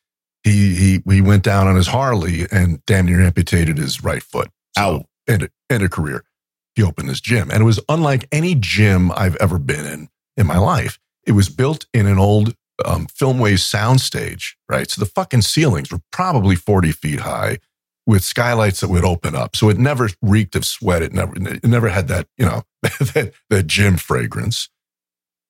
he went down on his Harley and damn near amputated his right foot. So, end a career. He opened this gym, and it was unlike any gym I've ever been in my life. It was built in an old Filmways soundstage, right? So the fucking ceilings were probably 40 feet high, with skylights that would open up. So it never reeked of sweat. It never had that, that gym fragrance.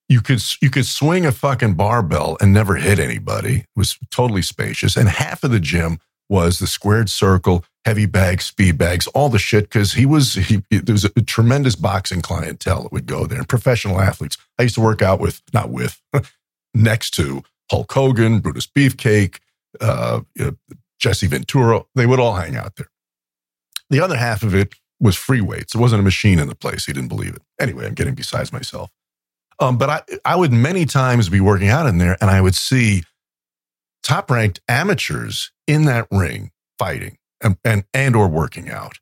You could swing a fucking barbell and never hit anybody. It was totally spacious. And half of the gym was the squared circle, heavy bags, speed bags, all the shit. Cause there was a tremendous boxing clientele that would go there, and professional athletes. I used to work out next to Hulk Hogan, Brutus Beefcake, Jesse Ventura. They would all hang out there. The other half of it was free weights. It wasn't a machine in the place. He didn't believe it. Anyway, I'm getting besides myself. But I would many times be working out in there, and I would see top-ranked amateurs in that ring fighting and or working out.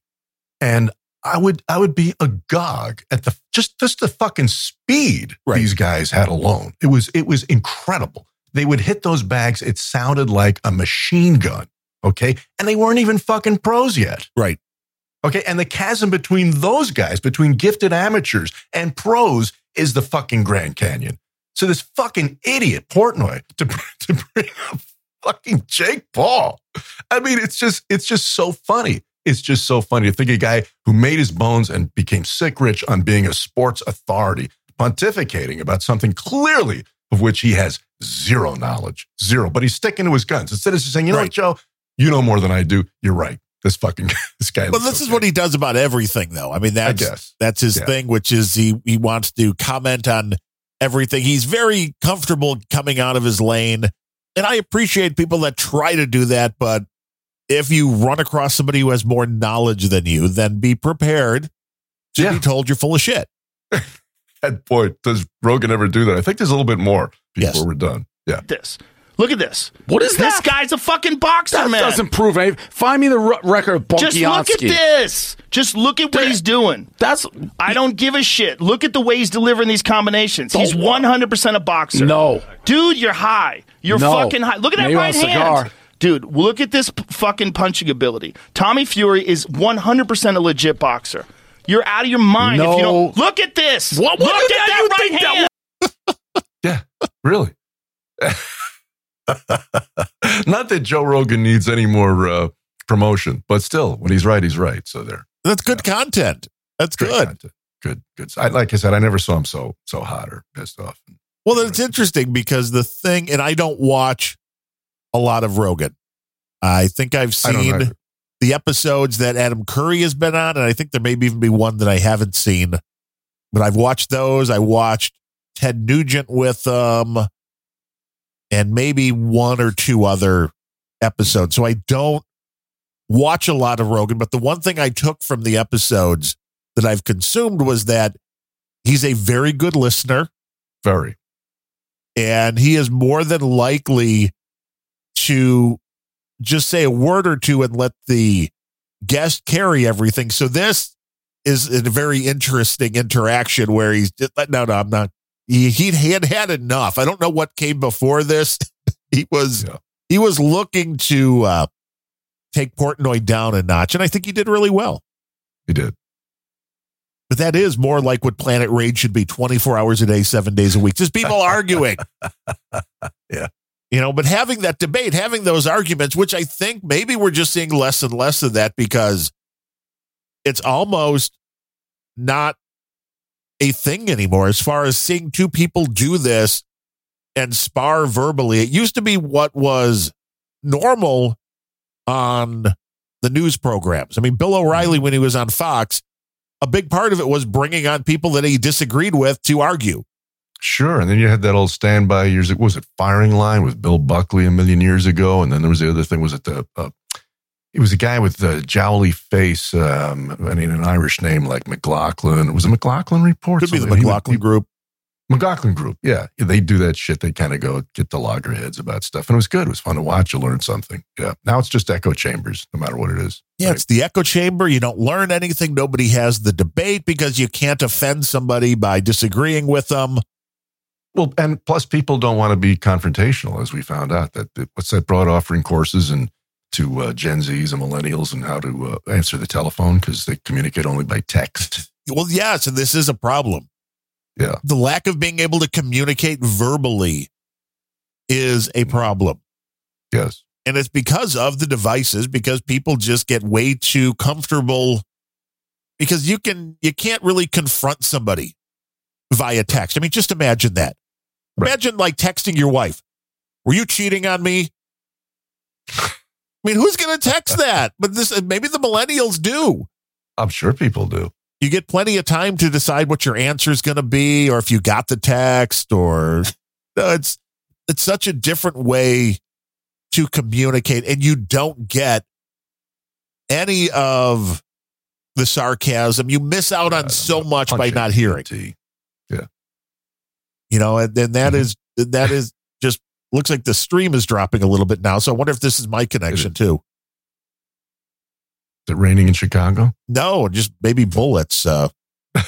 And I would be agog at just the fucking speed these guys had alone. It was incredible. They would hit those bags. It sounded like a machine gun. Okay. And they weren't even fucking pros yet. Right. Okay. And the chasm between those guys, between gifted amateurs and pros, is the fucking Grand Canyon. So this fucking idiot Portnoy to bring up fucking Jake Paul. I mean, it's just so funny. It's just so funny to think a guy who made his bones and became sick rich on being a sports authority, pontificating about something clearly of which he has zero knowledge, but he's sticking to his guns. Instead of just saying, what, Joe? You know more than I do. You're right. This guy. Well, this is what he does about everything, though. I mean, that's his thing, which is he wants to comment on everything. He's very comfortable coming out of his lane, and I appreciate people that try to do that. But if you run across somebody who has more knowledge than you, then be prepared to be told you're full of shit. And boy, does Rogan ever do that? I think there's a little bit more before we're done. Yeah. Look at this. What is this? This guy's a fucking boxer, man. That doesn't prove anything. Find me the record of Borkianski. Just look at this. Just look at what he's doing. I don't give a shit. Look at the way he's delivering these combinations. He's 100% a boxer. No. Dude, you're high. You're fucking high. Look at that right hand. Dude, look at this fucking punching ability. Tommy Fury is 100% a legit boxer. You're out of your mind if you don't. Look at this. What look at that right hand. Yeah, really. Not that Joe Rogan needs any more promotion, but still, when he's right. So there. That's good content. That's good. Content. Good. Like I said, I never saw him so hot or pissed off. Well, that's interesting because the thing, and I don't watch a lot of Rogan. I think I've seen the episodes that Adam Curry has been on, and I think there may even be one that I haven't seen. But I've watched those. I watched Ted Nugent with them, and maybe one or two other episodes. So I don't watch a lot of Rogan, but the one thing I took from the episodes that I've consumed was that he's a very good listener. Very. And he is more than likely to just say a word or two and let the guest carry everything. So this is a very interesting interaction where he's just, no, I'm not. He had had enough. I don't know what came before this. He was looking to take Portnoy down a notch, and I think he did really well. He did. But that is more like what Planet Rage should be, 24 hours a day, 7 days a week. Just people arguing. Yeah. You know, but having that debate, having those arguments, which I think maybe we're just seeing less and less of that because it's almost not a thing anymore as far as seeing two people do this and spar verbally. It used to be what was normal on the news programs. I mean, Bill O'Reilly, when he was on Fox, a big part of it was bringing on people that he disagreed with to argue. Sure. And then you had that old standby years. What was it? Firing Line with Bill Buckley a million years ago. And then there was the other thing, was it the, it was a guy with the jowly face. I mean, an Irish name like McLaughlin. It was a McLaughlin Report. Could be the McLaughlin Group. McLaughlin Group. Yeah. They do that shit. They kind of go get the loggerheads about stuff. And it was good. It was fun to watch. You learn something. Yeah. Now it's just echo chambers, no matter what it is. Yeah. Right? It's the echo chamber. You don't learn anything. Nobody has the debate because you can't offend somebody by disagreeing with them. Well, and plus people don't want to be confrontational, as we found out that what's that broad offering courses and to Gen Zs and millennials and how to answer the telephone because they communicate only by text. Well, yeah. So this is a problem. Yeah. The lack of being able to communicate verbally is a problem. Yes. And it's because of the devices, because people just get way too comfortable because you can't really confront somebody via text. I mean, just imagine that. Right. Imagine like texting your wife. Were you cheating on me? I mean, who's going to text that? But maybe the millennials do. I'm sure people do. You get plenty of time to decide what your answer is going to be, or if you got the text, or it's such a different way to communicate, and you don't get any of the sarcasm. You miss out on so much by not hearing. Yeah, you know, and then that is just looks like the stream is dropping a little bit now. So I wonder if this is my connection too. Is it raining in Chicago? No, just maybe bullets. You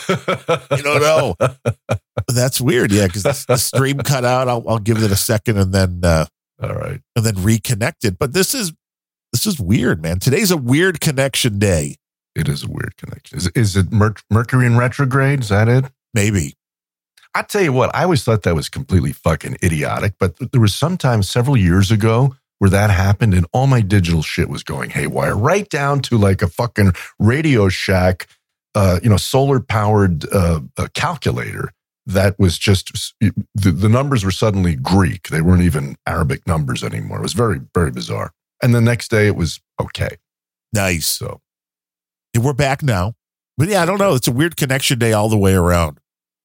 don't know. That's weird. Yeah, because the stream cut out. I'll give it a second and then all right, and then reconnect it. But this is weird, man. Today's a weird connection day. It is a weird connection. Is it Mercury in retrograde? Is that it? Maybe. I tell you what, I always thought that was completely fucking idiotic. But there was sometimes several years ago where that happened and all my digital shit was going haywire, right down to like a fucking Radio Shack, solar powered calculator that was just, the numbers were suddenly Greek. They weren't even Arabic numbers anymore. It was very, very bizarre. And the next day it was okay. Nice. So yeah, we're back now. But yeah, I don't know. It's a weird connection day all the way around.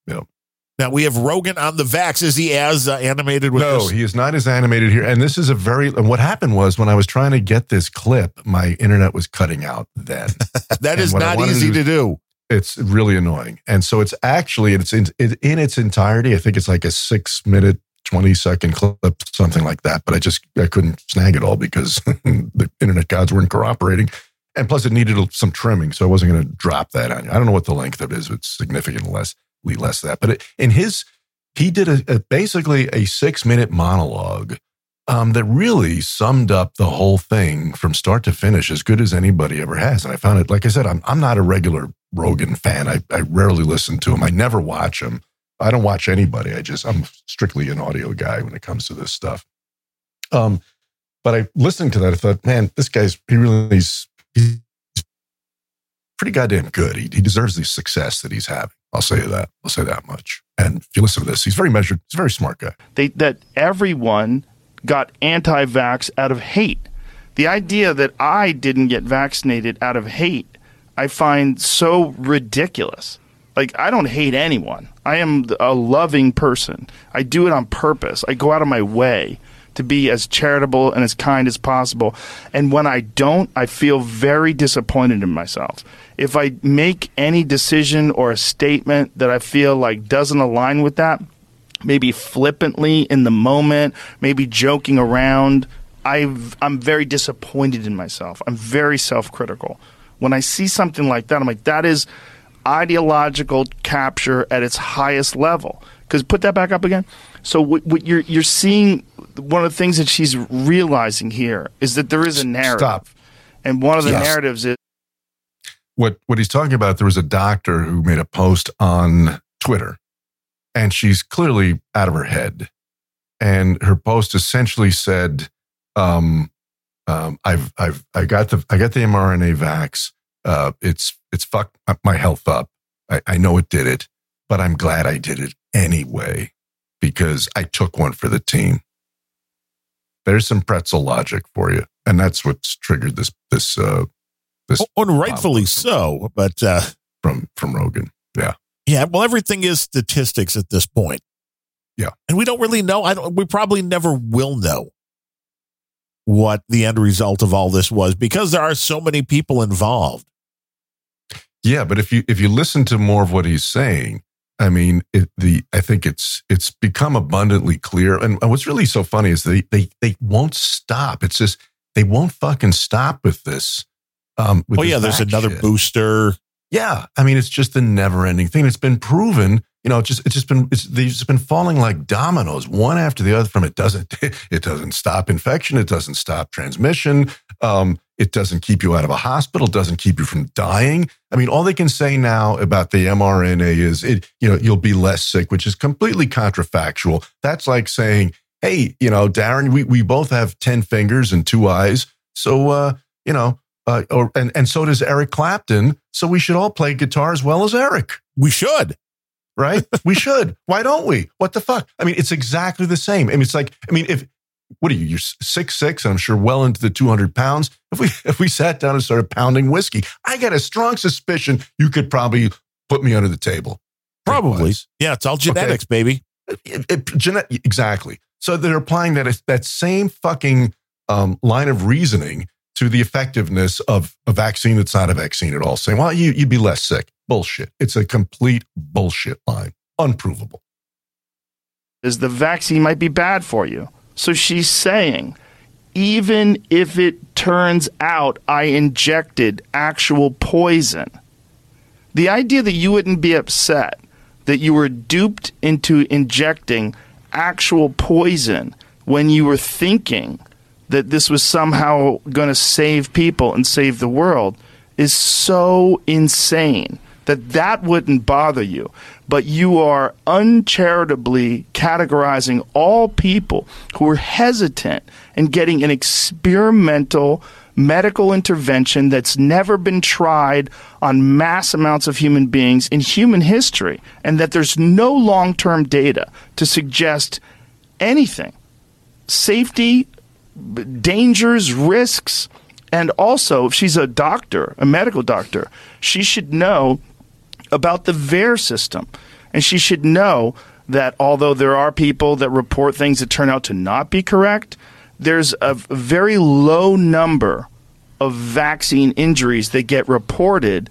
Yeah. Now, we have Rogan on the vax. Is he as animated with this? No, he is not as animated here. And this is and what happened was when I was trying to get this clip, my internet was cutting out then. That is not easy to do. It's really annoying. And so it's actually, in its entirety, I think it's like a 6 minute, 20 second clip, something like that. But I couldn't snag it all because the internet gods weren't cooperating. And plus it needed some trimming. So I wasn't going to drop that on you. I don't know what the length of it is, but it's significantly less. But he did basically a 6 minute monologue that really summed up the whole thing from start to finish as good as anybody ever has. And I found it, like I said, I'm not a regular Rogan fan. I rarely listen to him. I never watch him. I don't watch anybody. I'm strictly an audio guy when it comes to this stuff. But I listening to that, I thought, man, this guy's he's pretty goddamn good. He deserves the success that he's having. I'll say that much. And if you listen to this, he's very measured. He's a very smart guy. That everyone got anti-vax out of hate. The idea that I didn't get vaccinated out of hate, I find so ridiculous. Like, I don't hate anyone. I am a loving person. I do it on purpose. I go out of my way to be as charitable and as kind as possible. And when I don't, I feel very disappointed in myself. If I make any decision or a statement that I feel like doesn't align with that, maybe flippantly in the moment, maybe joking around, I'm very disappointed in myself. I'm very self-critical. When I see something like that, I'm like, that is ideological capture at its highest level. Because put that back up again. So what you're seeing, one of the things that she's realizing here is that there is a narrative. Stop. And one of the narratives is... What he's talking about, there was a doctor who made a post on Twitter, and she's clearly out of her head. And her post essentially said, I got the mRNA vax. It's fucked my health up. I know it did it, but I'm glad I did it anyway because I took one for the team. There's some pretzel logic for you, and that's what's triggered this. And rightfully so, but from Rogan, yeah. Well, everything is statistics at this point. Yeah, and we don't really know. We probably never will know what the end result of all this was because there are so many people involved. Yeah, but if you listen to more of what he's saying, I mean, I think it's become abundantly clear. And what's really so funny is they won't stop. It's just they won't fucking stop with this. There's another booster. Yeah, I mean, it's just the never-ending thing. It's been proven. You know, they've just been falling like dominoes, one after the other. From it doesn't stop infection, it doesn't stop transmission, it doesn't keep you out of a hospital, it doesn't keep you from dying. I mean, all they can say now about the mRNA is you'll be less sick, which is completely contrafactual. That's like saying, hey, Darren, we both have 10 fingers and 2 eyes, so and so does Eric Clapton, so we should all play guitar as well as Eric. We should. Right? We should. Why don't we? What the fuck? I mean, it's exactly the same. I mean, it's like, if, what are you? You're 6'6", I'm sure well into the 200 pounds. If we sat down and started pounding whiskey, I got a strong suspicion you could probably put me under the table. Probably. Yeah, it's all genetics, okay, baby. Exactly. So they're applying that same fucking line of reasoning to the effectiveness of a vaccine that's not a vaccine at all, saying, well, you'd be less sick. Bullshit. It's a complete bullshit line. Unprovable. Is the vaccine might be bad for you. So she's saying, even if it turns out I injected actual poison, the idea that you wouldn't be upset that you were duped into injecting actual poison when you were thinking that this was somehow going to save people and save the world is so insane. That wouldn't bother you, but you are uncharitably categorizing all people who are hesitant in getting an experimental medical intervention that's never been tried on mass amounts of human beings in human history, and that there's no long-term data to suggest anything. Safety, dangers, risks, and also if she's a doctor, a medical doctor, she should know about the VAERS system. And she should know that although there are people that report things that turn out to not be correct, there's a very low number of vaccine injuries that get reported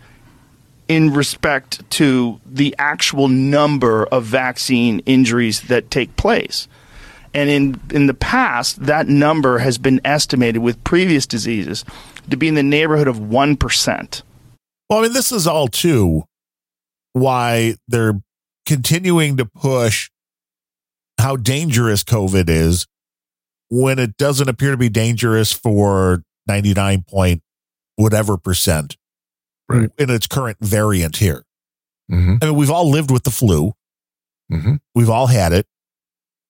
in respect to the actual number of vaccine injuries that take place. And in the past, that number has been estimated with previous diseases to be in the neighborhood of 1%. Well, I mean, this is all too why they're continuing to push how dangerous COVID is when it doesn't appear to be dangerous for 99 point whatever percent in its current variant here. Mm-hmm. I mean, we've all lived with the flu. Mm-hmm. We've all had it.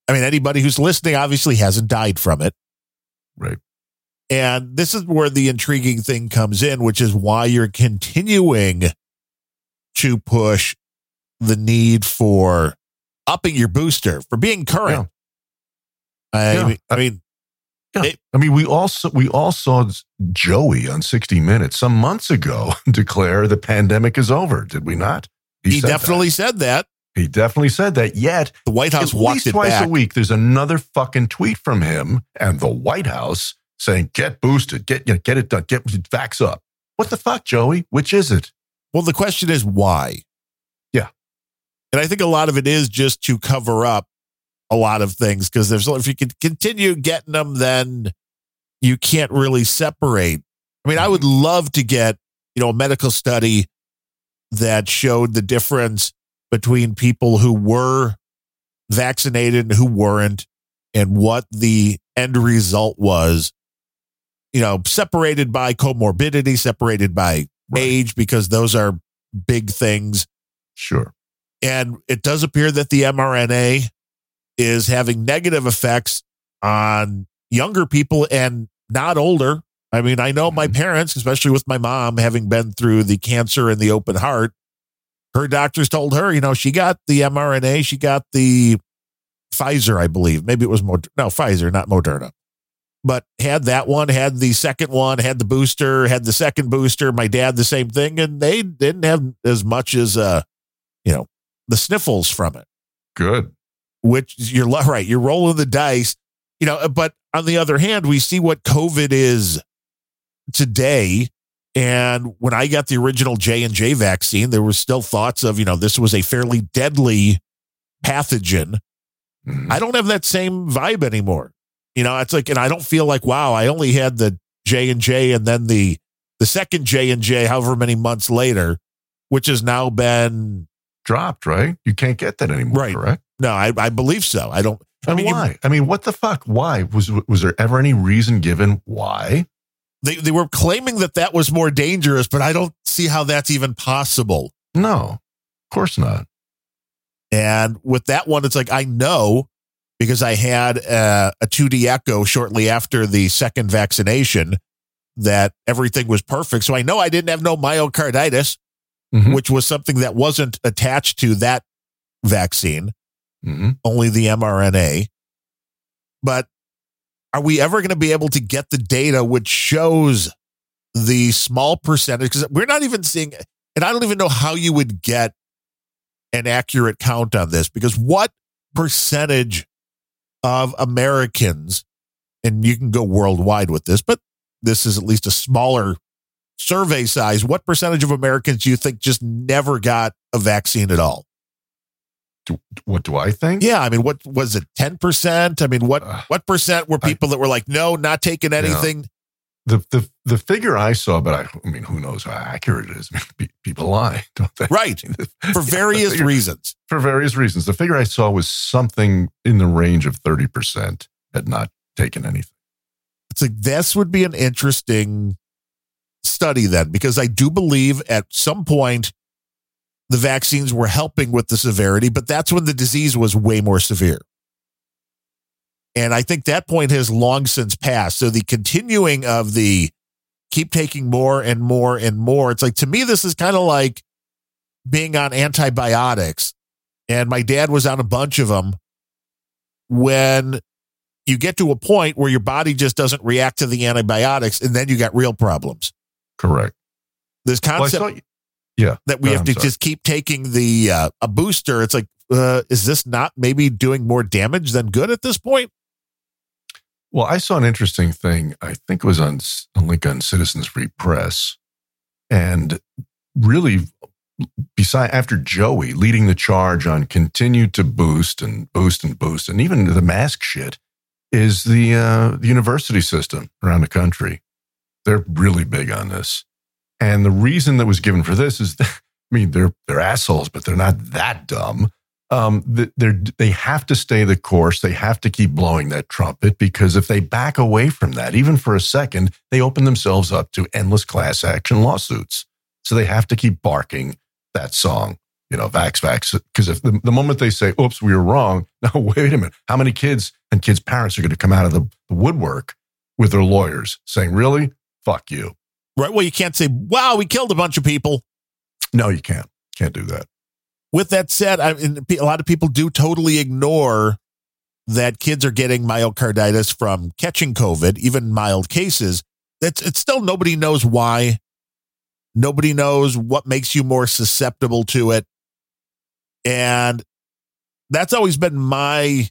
I mean, anybody who's listening obviously hasn't died from it. Right. And this is where the intriguing thing comes in, which is why you're continuing to push the need for upping your booster, for being current. Yeah. I mean, Yeah. I mean, we all saw Joey on 60 Minutes some months ago declare the pandemic is over. Did we not? He definitely said that. Yet the White House walked it back. Twice a week, there's another fucking tweet from him and the White House saying, "Get boosted, get it done, get vax up." What the fuck, Joey? Which is it? Well, the question is why. Yeah, and I think a lot of it is just to cover up a lot of things, because if you can continue getting them, then you can't really separate. I mean, I would love to get, a medical study that showed the difference between people who were vaccinated and who weren't, and what the end result was, separated by comorbidity, separated by age, because those are big things. Sure. And it does appear that the mRNA is having negative effects on younger people and not older. I mean, I know my parents, especially with my mom, having been through the cancer and the open heart, her doctors told her, she got the mRNA, she got the Pfizer, I believe. Maybe it was Pfizer, not Moderna. But had that one, had the second one, had the booster, had the second booster. My dad, the same thing. And they didn't have as much as, the sniffles from it. Good. Which you're right. You're rolling the dice, but on the other hand, we see what COVID is today. And when I got the original J&J vaccine, there were still thoughts of, this was a fairly deadly pathogen. Mm-hmm. I don't have that same vibe anymore. It's like, and I don't feel like, wow, I only had the J&J and then the second J&J, however many months later, which has now been dropped, right? You can't get that anymore, right? Correct? No, I believe so. I don't. Why? What the fuck? Why was there ever any reason given? Why? They were claiming that was more dangerous, but I don't see how that's even possible. No, of course not. And with that one, it's like, I know, because I had a 2D echo shortly after the second vaccination, that everything was perfect. So I know I didn't have no myocarditis, which was something that wasn't attached to that vaccine. Mm-hmm. Only the mRNA. But are we ever going to be able to get the data which shows the small percentage? Because we're not even seeing, and I don't even know how you would get an accurate count on this, because what percentage of Americans, and you can go worldwide with this, but this is at least a smaller survey size, what percentage of Americans do you think just never got a vaccine at all? What do I think? Yeah, what was it, 10%? What percent were people that were like, no, not taking anything? The figure I saw, but I mean, who knows how accurate it is? People lie, don't they? Right, for various reasons. For various reasons. The figure I saw was something in the range of 30% had not taken anything. It's like, this would be an interesting study then, because I do believe at some point the vaccines were helping with the severity, but that's when the disease was way more severe. And I think that point has long since passed. So the continuing of the keep taking more and more and more, it's like, to me, this is kind of like being on antibiotics. And my dad was on a bunch of them. When you get to a point where your body just doesn't react to the antibiotics, and then you got real problems. Correct. This concept... Yeah, that we have to just keep taking the a booster. It's like, is this not maybe doing more damage than good at this point? Well, I saw an interesting thing. I think it was on Lincoln Citizens Free Press, and really, after Joey leading the charge on continue to boost and boost and boost, and even the mask shit, is the university system around the country. They're really big on this. And the reason that was given for this is, they're assholes, but they're not that dumb. They have to stay the course. They have to keep blowing that trumpet, because if they back away from that, even for a second, they open themselves up to endless class action lawsuits. So they have to keep barking that song, vax, vax. Because if the moment they say, oops, we were wrong. No, wait a minute. How many kids and kids' parents are going to come out of the woodwork with their lawyers saying, really? Fuck you. Right. Well, you can't say, wow, we killed a bunch of people. No, you can't. Can't do that. With that said, a lot of people do totally ignore that kids are getting myocarditis from catching COVID, even mild cases, it's still nobody knows why. Nobody knows what makes you more susceptible to it. And that's always been my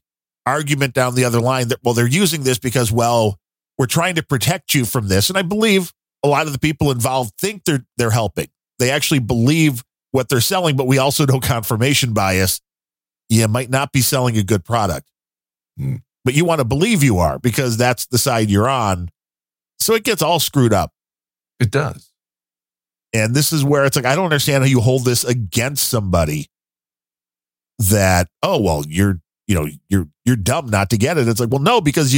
argument down the other line that, well, they're using this because, well, we're trying to protect you from this. And I believe a lot of the people involved think they're helping. They actually believe what they're selling, but we also know confirmation bias. You might not be selling a good product, but you want to believe you are because that's the side you're on. So it gets all screwed up. It does. And this is where it's like, I don't understand how you hold this against somebody that, oh, well, you're dumb not to get it. It's like, well, no, because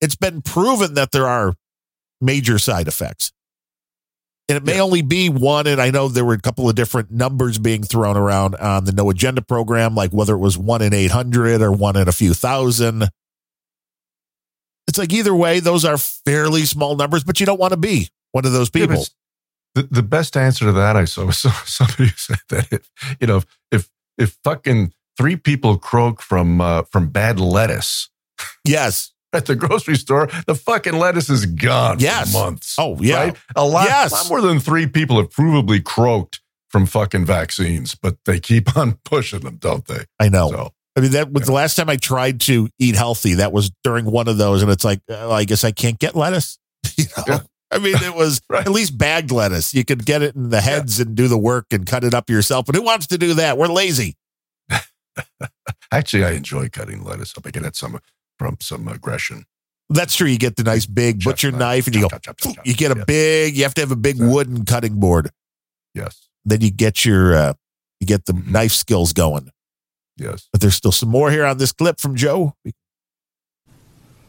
it's been proven that there are major side effects. And it may only be one. And I know there were a couple of different numbers being thrown around on the No Agenda program, like whether it was 1 in 800 or 1 in a few thousand. It's like either way, those are fairly small numbers, but you don't want to be one of those people. The best answer to that I saw was somebody who said that if fucking 3 people croak from bad lettuce. Yes. At the grocery store, the fucking lettuce is gone for months. Oh, yeah. Right? A lot more than 3 people have provably croaked from fucking vaccines, but they keep on pushing them, don't they? I know. So, I mean, that was the last time I tried to eat healthy. That was during one of those, and it's like, oh, I guess I can't get lettuce. Yeah. I mean, it was at least bagged lettuce. You could get it in the heads and do the work and cut it up yourself, but who wants to do that? We're lazy. Actually, I enjoy cutting lettuce up. I get at some aggression. That's true. You get the nice big butcher knife and you get a big, you have to have a big wooden cutting board. Yes. Then you get the knife skills going. Yes. But there's still some more here on this clip from Joe.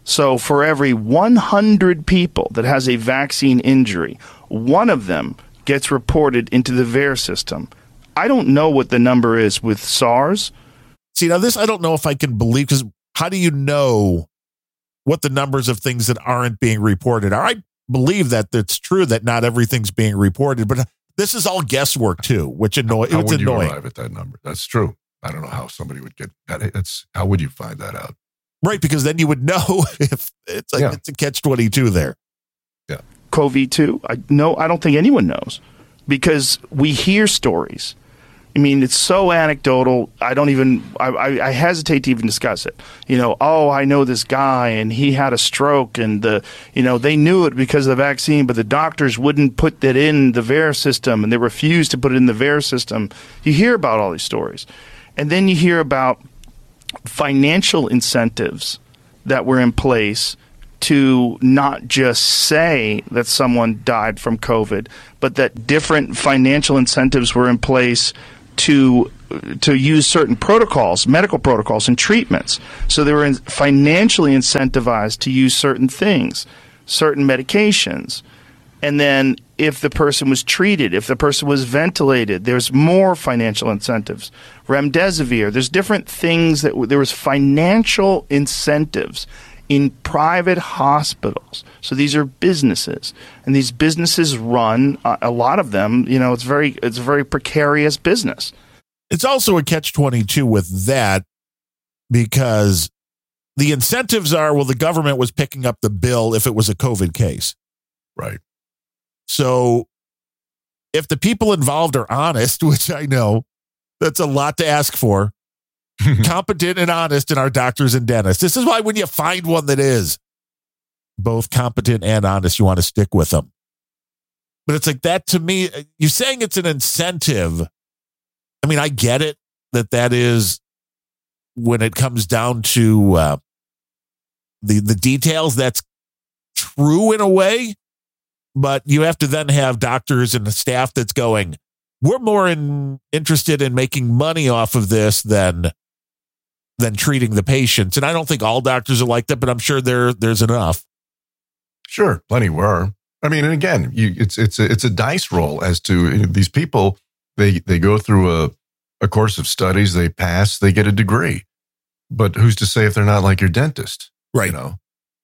So for every 100 people that has a vaccine injury, one of them gets reported into the VAERS system. I don't know what the number is with SARS. See, now this, I don't know if I can believe, because how do you know what the numbers of things that aren't being reported are? I believe that that's true, that not everything's being reported, but this is all guesswork too, which annoys. How would you arrive at that number? That's true. I don't know how somebody would get that. How would you find that out? Right, because then you would know if it's like it's a catch-22 there. Yeah, COVID-2. I don't think anyone knows because we hear stories. I mean, it's so anecdotal. I hesitate to even discuss it. You know, oh, I know this guy and he had a stroke and they knew it because of the vaccine, but the doctors wouldn't put that in the VAERS system and they refused to put it in the VAERS system. You hear about all these stories. And then you hear about financial incentives that were in place to not just say that someone died from COVID, but that different financial incentives were in place to use certain protocols, medical protocols and treatments. So they were financially incentivized to use certain things, certain medications. And then if the person was treated, if the person was ventilated, there's more financial incentives. Remdesivir, there's different things that there was financial incentives in private hospitals. So these are businesses, and these businesses run, a lot of them, it's a very precarious business. It's also a catch-22 with that, because the incentives are, well, the government was picking up the bill if it was a COVID case. Right. So if the people involved are honest, which I know that's a lot to ask for, competent and honest in our doctors and dentists. This is why when you find one that is both competent and honest, you want to stick with them. But it's like that to me, you're saying it's an incentive. I mean, I get it that is when it comes down to the details, that's true in a way, but you have to then have doctors and the staff that's going, we're more interested in making money off of this than treating the patients. And I don't think all doctors are like that, but I'm sure there's enough. Sure. Plenty were. I mean, and again, it's a dice roll as to these people. They go through a course of studies, they pass, they get a degree, but who's to say if they're not like your dentist, right?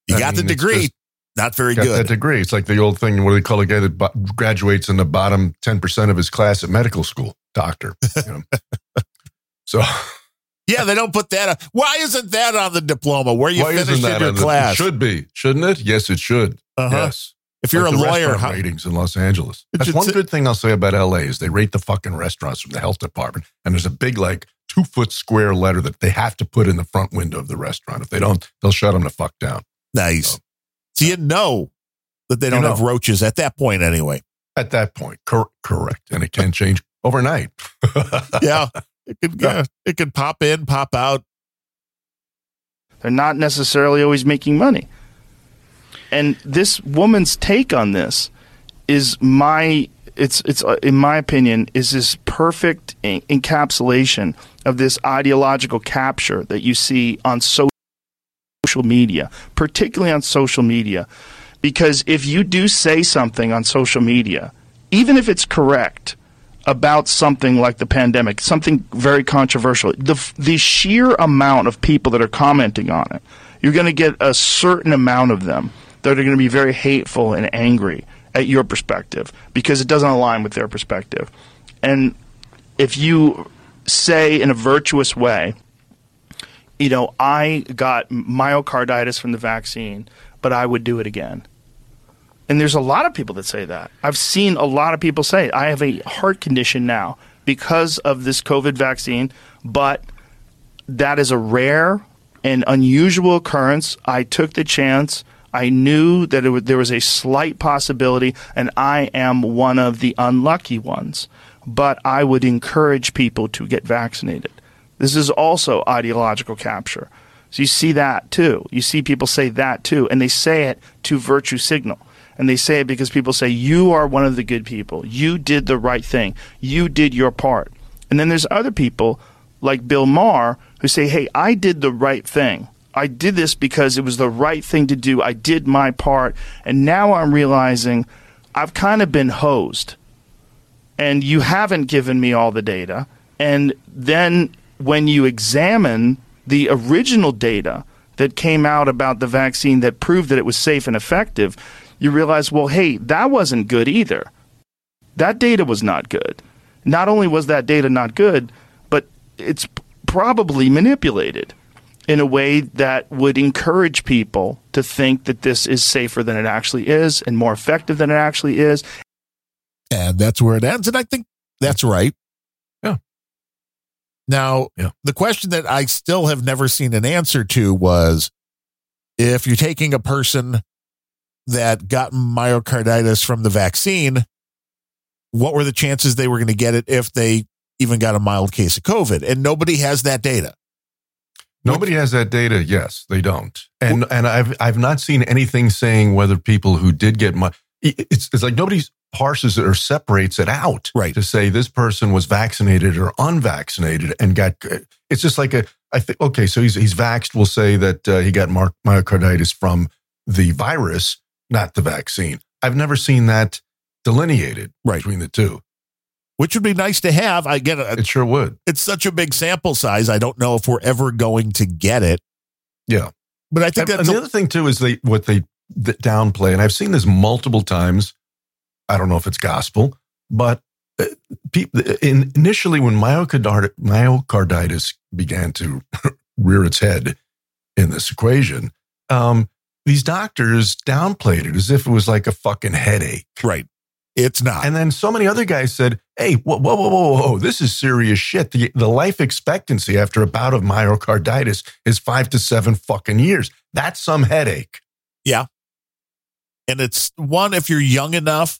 The degree, just, not very good. That degree. It's like the old thing, what do they call a guy that graduates in the bottom 10% of his class at medical school? Doctor. So Yeah, they don't put that on. Why isn't that on the diploma where you finish your class? It should be, shouldn't it? Yes, it should. Uh-huh. Yes. If you're a lawyer, ratings in Los Angeles. That's one good thing I'll say about LA is they rate the fucking restaurants from the health department, and there's a big 2-foot square letter that they have to put in the front window of the restaurant. If they don't, they'll shut them the fuck down. Nice. So you know that they don't have roaches at that point anyway. At that point, correct, and it can change overnight. Yeah, it could pop in, pop out. They're not necessarily always making money. And this woman's take on this is in my opinion, is this perfect encapsulation of this ideological capture that you see on social media, particularly on social media. Because if you do say something on social media, even if it's correct about something like the pandemic, something very controversial, the sheer amount of people that are commenting on it, you're going to get a certain amount of them that are going to be very hateful and angry at your perspective because it doesn't align with their perspective. And if you say in a virtuous way, I got myocarditis from the vaccine, but I would do it again. And there's a lot of people that say that. I've seen a lot of people say, I have a heart condition now because of this COVID vaccine, but that is a rare and unusual occurrence. I took the chance. I knew that there was a slight possibility, and I am one of the unlucky ones. But I would encourage people to get vaccinated. This is also ideological capture. So you see that too. You see people say that too, and they say it to virtue signal. And they say it because people say, you are one of the good people. You did the right thing. You did your part. And then there's other people like Bill Maher who say, hey, I did the right thing. I did this because it was the right thing to do. I did my part. And now I'm realizing I've kind of been hosed. And you haven't given me all the data. And then when you examine the original data that came out about the vaccine that proved that it was safe and effective, you realize, well, hey, that wasn't good either. That data was not good. Not only was that data not good, but it's probably manipulated in a way that would encourage people to think that this is safer than it actually is and more effective than it actually is. And that's where it ends. And I think that's right. Now, the question that I still have never seen an answer to was, if you're taking a person that got myocarditis from the vaccine, what were the chances they were going to get it if they even got a mild case of COVID? And nobody has that data. Nobody has that data. Yes, they don't. And I've not seen anything saying whether people who did get it's like nobody's parses it or separates it out to say this person was vaccinated or unvaccinated and got. It's just like so he's vaxxed. We'll say that he got myocarditis from the virus, not the vaccine. I've never seen that delineated between the two, which would be nice to have. I get it. It sure would. It's such a big sample size. I don't know if we're ever going to get it. Yeah, but I think that's the other thing too is they downplay, and I've seen this multiple times. I don't know if it's gospel, but initially when myocarditis began to rear its head in this equation, these doctors downplayed it as if it was like a fucking headache. Right. It's not. And then so many other guys said, hey, whoa, this is serious shit. The life expectancy after a bout of myocarditis is 5 to 7 fucking years. That's some headache. Yeah. And it's one, if you're young enough,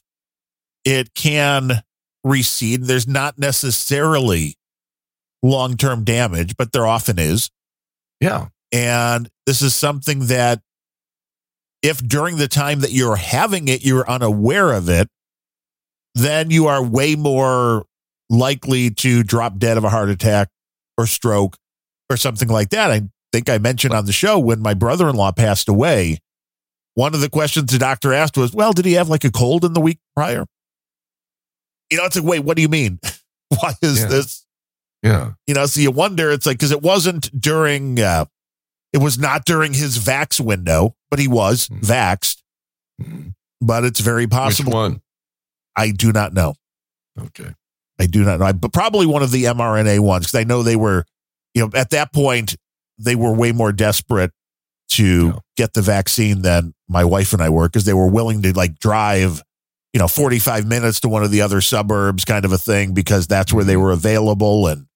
it can recede. There's not necessarily long-term damage, but there often is. Yeah. And this is something that if during the time that you're having it, you're unaware of it, then you are way more likely to drop dead of a heart attack or stroke or something like that. I think I mentioned on the show when my brother-in-law passed away, one of the questions the doctor asked was, well, did he have a cold in the week prior? It's like, wait, what do you mean? Why is this? Yeah. So you wonder, it's like, because it wasn't during, it was not during his vax window, but he was vaxxed. Mm-hmm. But it's very possible. Which one? I do not know. Okay. I do not know. But probably one of the mRNA ones, because I know they were you know, at that point, they were way more desperate to get the vaccine than my wife and I were, because they were willing to like drive, you know, 45 minutes to one of the other suburbs kind of a thing, because that's where they were available. And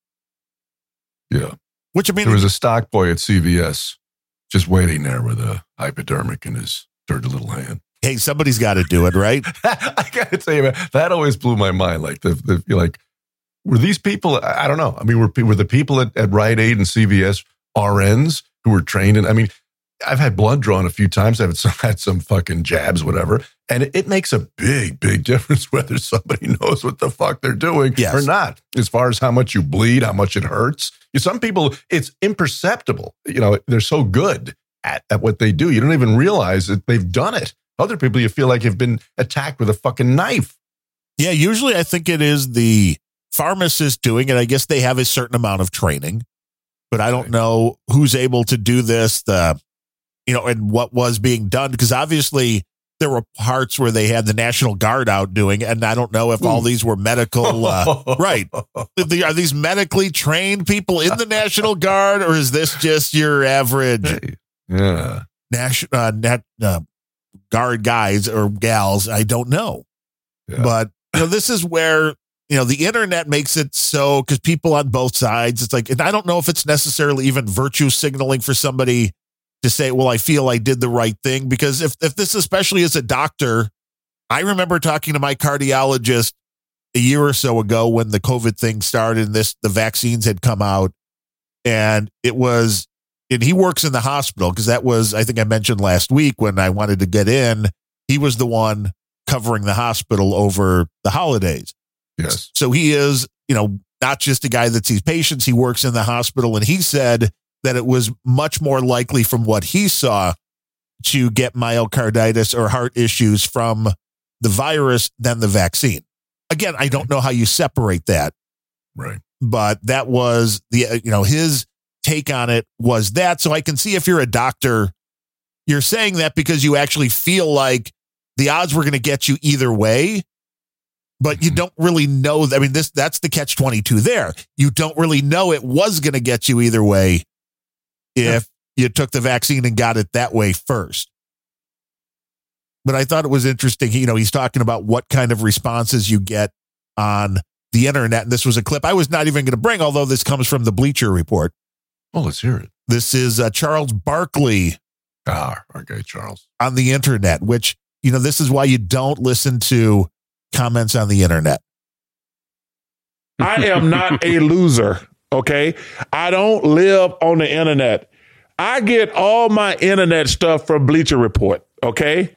which, I mean, there was a stock boy at CVS just waiting there with a hypodermic in his dirty little hand. Hey, somebody's got to do it, right? I got to tell you, man, that always blew my mind. Like, the like, were these people? I don't know. I mean, were the people at Rite Aid and CVS RNs who were trained? And I mean, I've had blood drawn a few times. I've had some fucking jabs, whatever. And it makes a big, big difference whether somebody knows what the fuck they're doing or not, as far as how much you bleed, how much it hurts. Some people, it's imperceptible. You know, they're so good at what they do. You don't even realize that they've done it. Other people, you feel like you've been attacked with a fucking knife. Yeah, usually I think it is the pharmacist doing it. I guess they have a certain amount of training, but I don't know who's able to do this, you know, and what was being done, because obviously there were parts where they had the National Guard out doing, and I don't know if all these were medical, are these medically trained people in the National Guard, or is this just your average Guard guys or gals? I don't know. But you know, this is where, you know, the internet makes it so, because people on both sides, it's like, and I don't know if it's necessarily even virtue signaling for somebody to say, well, I feel I did the right thing, because if this, especially as a doctor, I remember talking to my cardiologist a year or so ago when the COVID thing started and the vaccines had come out, and it was, and he works in the hospital, because that was, I think I mentioned last week when I wanted to get in, he was the one covering the hospital over the holidays. Yes. So he is, you know, not just a guy that sees patients, he works in the hospital. And he said that it was much more likely from what he saw to get myocarditis or heart issues from the virus than the vaccine. Again, I don't know how you separate that. Right. But that was the, you know, his take on it was that. So I can see if you're a doctor, you're saying that because you actually feel like the odds were going to get you either way, but you don't really know. I mean, that's the catch-22 there. You don't really know it was going to get you either way if you took the vaccine and got it that way first. But I thought it was interesting. You know, he's talking about what kind of responses you get on the internet. And this was a clip I was not even going to bring, although this comes from the Bleacher Report. Well, let's hear it. This is Charles Barkley. Ah, okay, Charles. On the internet, which, you know, this is why you don't listen to comments on the internet. I am not a loser, okay? I don't live on the internet. I get all my internet stuff from Bleacher Report, okay?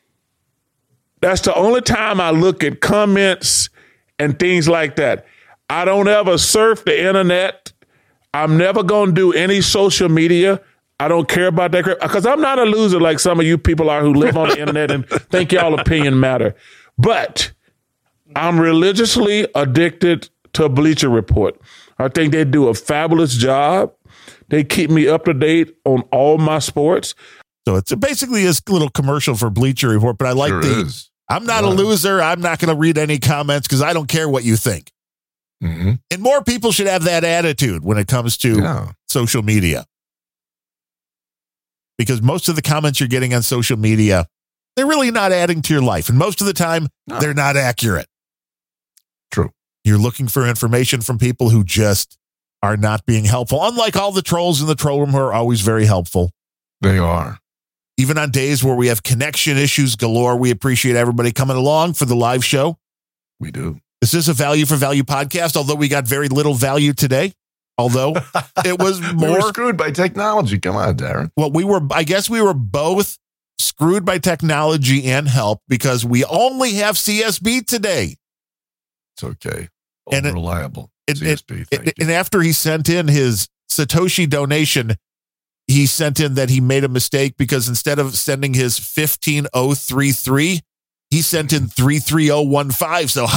That's the only time I look at comments and things like that. I don't ever surf the internet. I'm never going to do any social media. I don't care about that crap, because I'm not a loser like some of you people are who live on the internet and think y'all opinion matter. But I'm religiously addicted to Bleacher Report. I think they do a fabulous job. They keep me up to date on all my sports. So it's basically this little commercial for Bleacher Report, but I like I'm not a loser. I'm not going to read any comments because I don't care what you think. Mm-hmm. And more people should have that attitude when it comes to social media, because most of the comments you're getting on social media, they're really not adding to your life. And most of the time, they're not accurate. True. You're looking for information from people who just are not being helpful. Unlike all the trolls in the troll room who are always very helpful. They are. Even on days where we have connection issues galore, we appreciate everybody coming along for the live show. We do. Is this a value for value podcast? Although we got very little value today, although it was more we were screwed by technology. Come on, Darren. Well, I guess we were both screwed by technology and help, because we only have CSB today. It's okay. Unreliable. CSB. And after he sent in his Satoshi donation, he sent in that he made a mistake, because instead of sending his 15033, he sent in 33015, so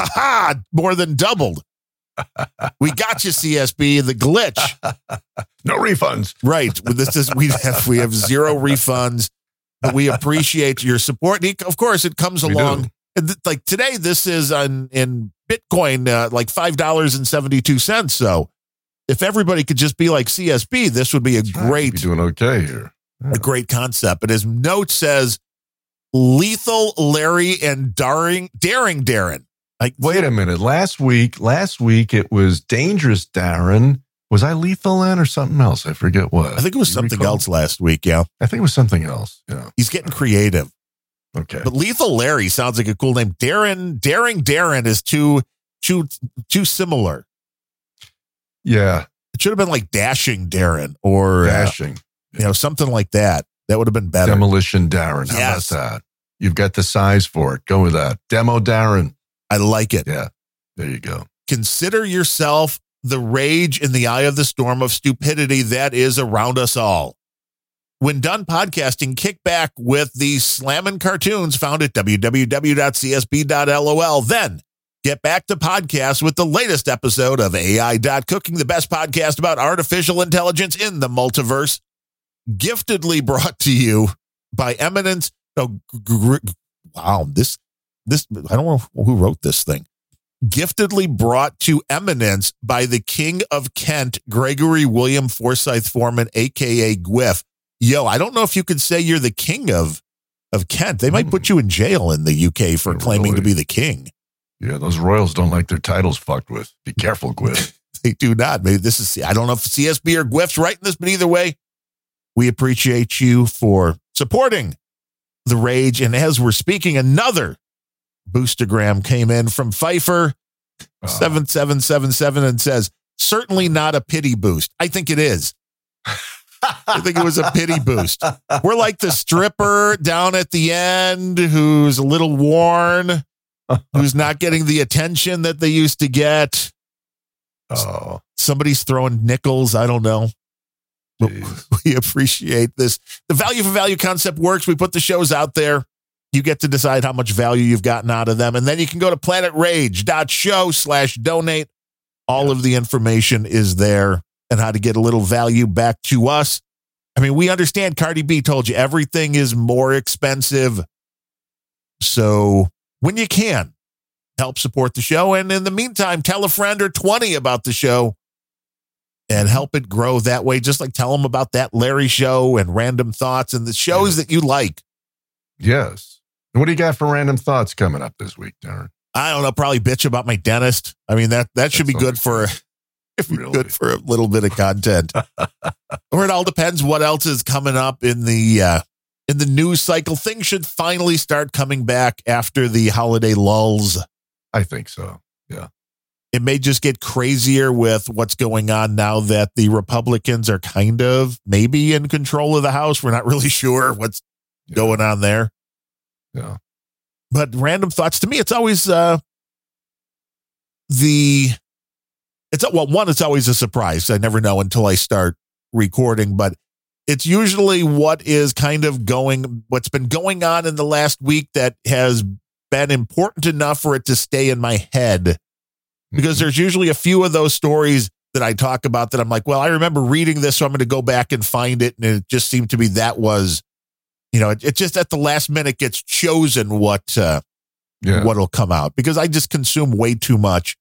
more than doubled. We got you, CSB. The glitch. No refunds. Right. This is we have zero refunds. But we appreciate your support. And of course, it comes along like today. This is in Bitcoin, like $5.72. So If everybody could just be like CSB, this would be a great, doing okay here. Yeah. A great concept. But his note says, lethal Larry and daring Darren. Like, wait a minute. Last week it was dangerous Darren. Was I lethal in or something else? I forget what. I think it was something else last week. Yeah, I think it was something else. Yeah, he's getting creative. Okay, but lethal Larry sounds like a cool name. Darren, daring Darren is too similar. Yeah, it should have been like dashing Darren or dashing, you know, something like that. That would have been better. Demolition Darren. How about that? You've got the size for it. Go with that. Demo Darren. I like it. Yeah, there you go. Consider yourself the rage in the eye of the storm of stupidity that is around us all. When done podcasting, kick back with the slammin' cartoons found at www.csb.lol. Then get back to podcasts with the latest episode of AI.Cooking, the best podcast about artificial intelligence in the multiverse. Giftedly brought to you by Eminence. Oh, wow, this I don't know who wrote this thing. Giftedly brought to Eminence by the King of Kent, Gregory William Forsyth Foreman, a.k.a. Gwiff. Yo, I don't know if you could say you're the king of Kent. They might put you in jail in the UK for claiming to be the king. Yeah, those royals don't like their titles fucked with. Be careful, Gwiff. They do not. Maybe this is, I don't know if CSB or Gwiff's writing this, but either way, we appreciate you for supporting the rage. And as we're speaking, another boostergram came in from Pfeiffer 7777 and says, certainly not a pity boost. I think it is. I think it was a pity boost. We're like the stripper down at the end who's a little worn, who's not getting the attention that they used to get. Oh, somebody's throwing nickels. I don't know. Jeez. But we appreciate this. The value for value concept works. We put the shows out there. You get to decide how much value you've gotten out of them. And then you can go to planetrage.show/donate. All of the information is there and how to get a little value back to us. I mean, we understand Cardi B told you everything is more expensive. So when you can, help support the show. And in the meantime, tell a friend or 20 about the show and help it grow that way. Just like tell them about that Larry show and random thoughts and the shows that you like. Yes. What do you got for random thoughts coming up this week, Darren? I don't know. Probably bitch about my dentist. I mean, that should be good for, really? Good for a little bit of content. Or it all depends what else is coming up in the news cycle. Things should finally start coming back after the holiday lulls. I think so. Yeah. It may just get crazier with what's going on now that the Republicans are kind of maybe in control of the House. We're not really sure what's going on there. Yeah. But random thoughts to me, it's always it's always a surprise. I never know until I start recording, but it's usually what is kind of what's been going on in the last week that has been important enough for it to stay in my head. Because there's usually a few of those stories that I talk about that I'm like, well, I remember reading this, so I'm going to go back and find it. And it just seemed to be it just at the last minute gets chosen what'll come out, because I just consume way too much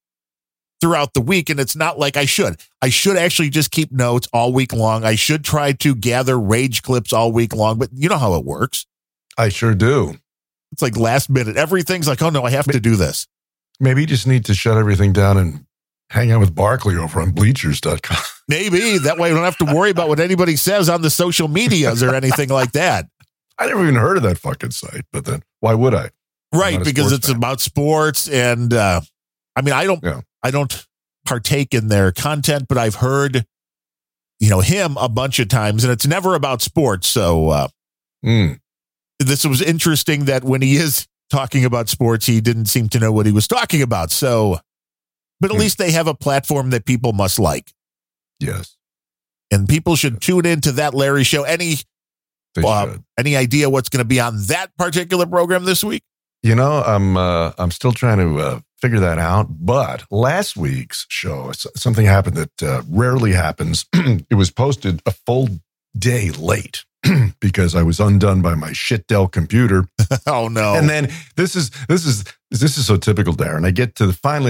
throughout the week. And it's not like I should actually just keep notes all week long. I should try to gather rage clips all week long, but you know how it works. I sure do. It's like last minute. Everything's like, oh no, I have to do this. Maybe you just need to shut everything down and hang out with Barkley over on bleachers.com. Maybe that way I don't have to worry about what anybody says on the social medias or anything like that. I never even heard of that fucking site, but then why would I? Right. Because it's about sports. And I don't partake in their content, but I've heard, him a bunch of times and it's never about sports. So this was interesting that when he is talking about sports, he didn't seem to know what he was talking about. So, but at least they have a platform that people must like. Yes. And people should tune into that Larry show. Any idea what's going to be on that particular program this week? I'm still trying to figure that out. But last week's show, something happened that rarely happens. It was posted a full day late because I was undone by my shit Dell computer. Oh no! And then this is so typical, Darren. I get the thumbnail.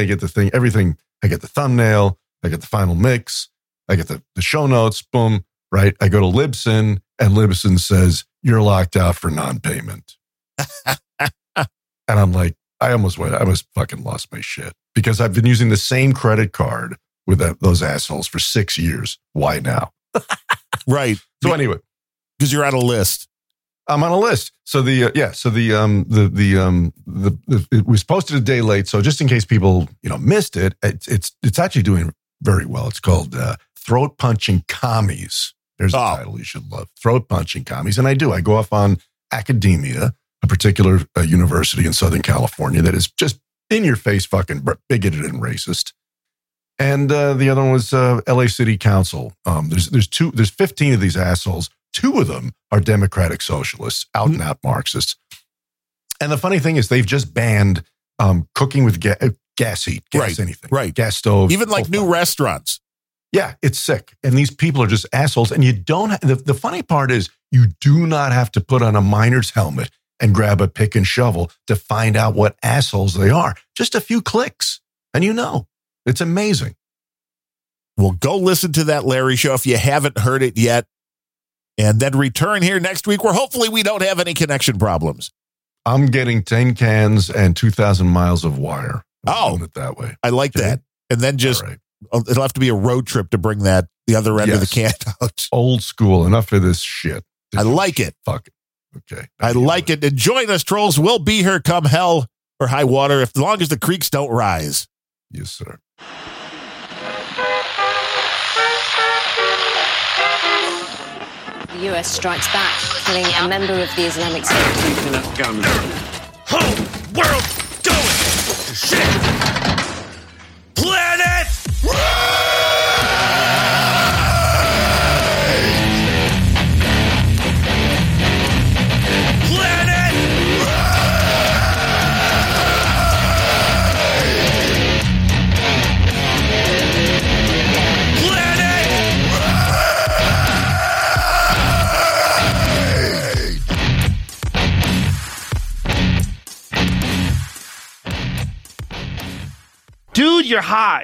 I get the final mix. I get the show notes, boom, right? I go to Libsyn, and Libsyn says, you're locked out for non-payment. And I'm like, I almost went, I almost fucking lost my shit because I've been using the same credit card with those assholes for 6 years. Why now? Right. So anyway, because you're on a list. I'm on a list. So it was posted a day late. So just in case people, missed it, it's actually doing very well. It's called Throat Punching Commies. There's a title you should love, Throat Punching Commies. And I do. I go off on academia, a particular university in Southern California that is just in your face, fucking bigoted and racist. And the other one was LA City Council. There's 15 of these assholes. Two of them are democratic socialists, out and out Marxists. And the funny thing is, they've just banned cooking with gas stove, even like new restaurants. Yeah, it's sick. And these people are just assholes. And you don't. The funny part is, you do not have to put on a miner's helmet and grab a pick and shovel to find out what assholes they are. Just a few clicks, and it's amazing. Well, go listen to that Larry show if you haven't heard it yet. And then return here next week where hopefully we don't have any connection problems. I'm getting 10 cans and 2,000 miles of wire. We're doing it that way. I like that. And then it'll have to be a road trip to bring that the other end of the can out. Old school. Enough of this shit. I like it. Fuck it. Okay. I like it. And join us, trolls. We'll be here come hell or high water as long as the creeks don't rise. Yes, sir. The US strikes back, killing a member of the Islamic State. Whole world going to shit. Planet rise! Planet rise! Dude, you're high.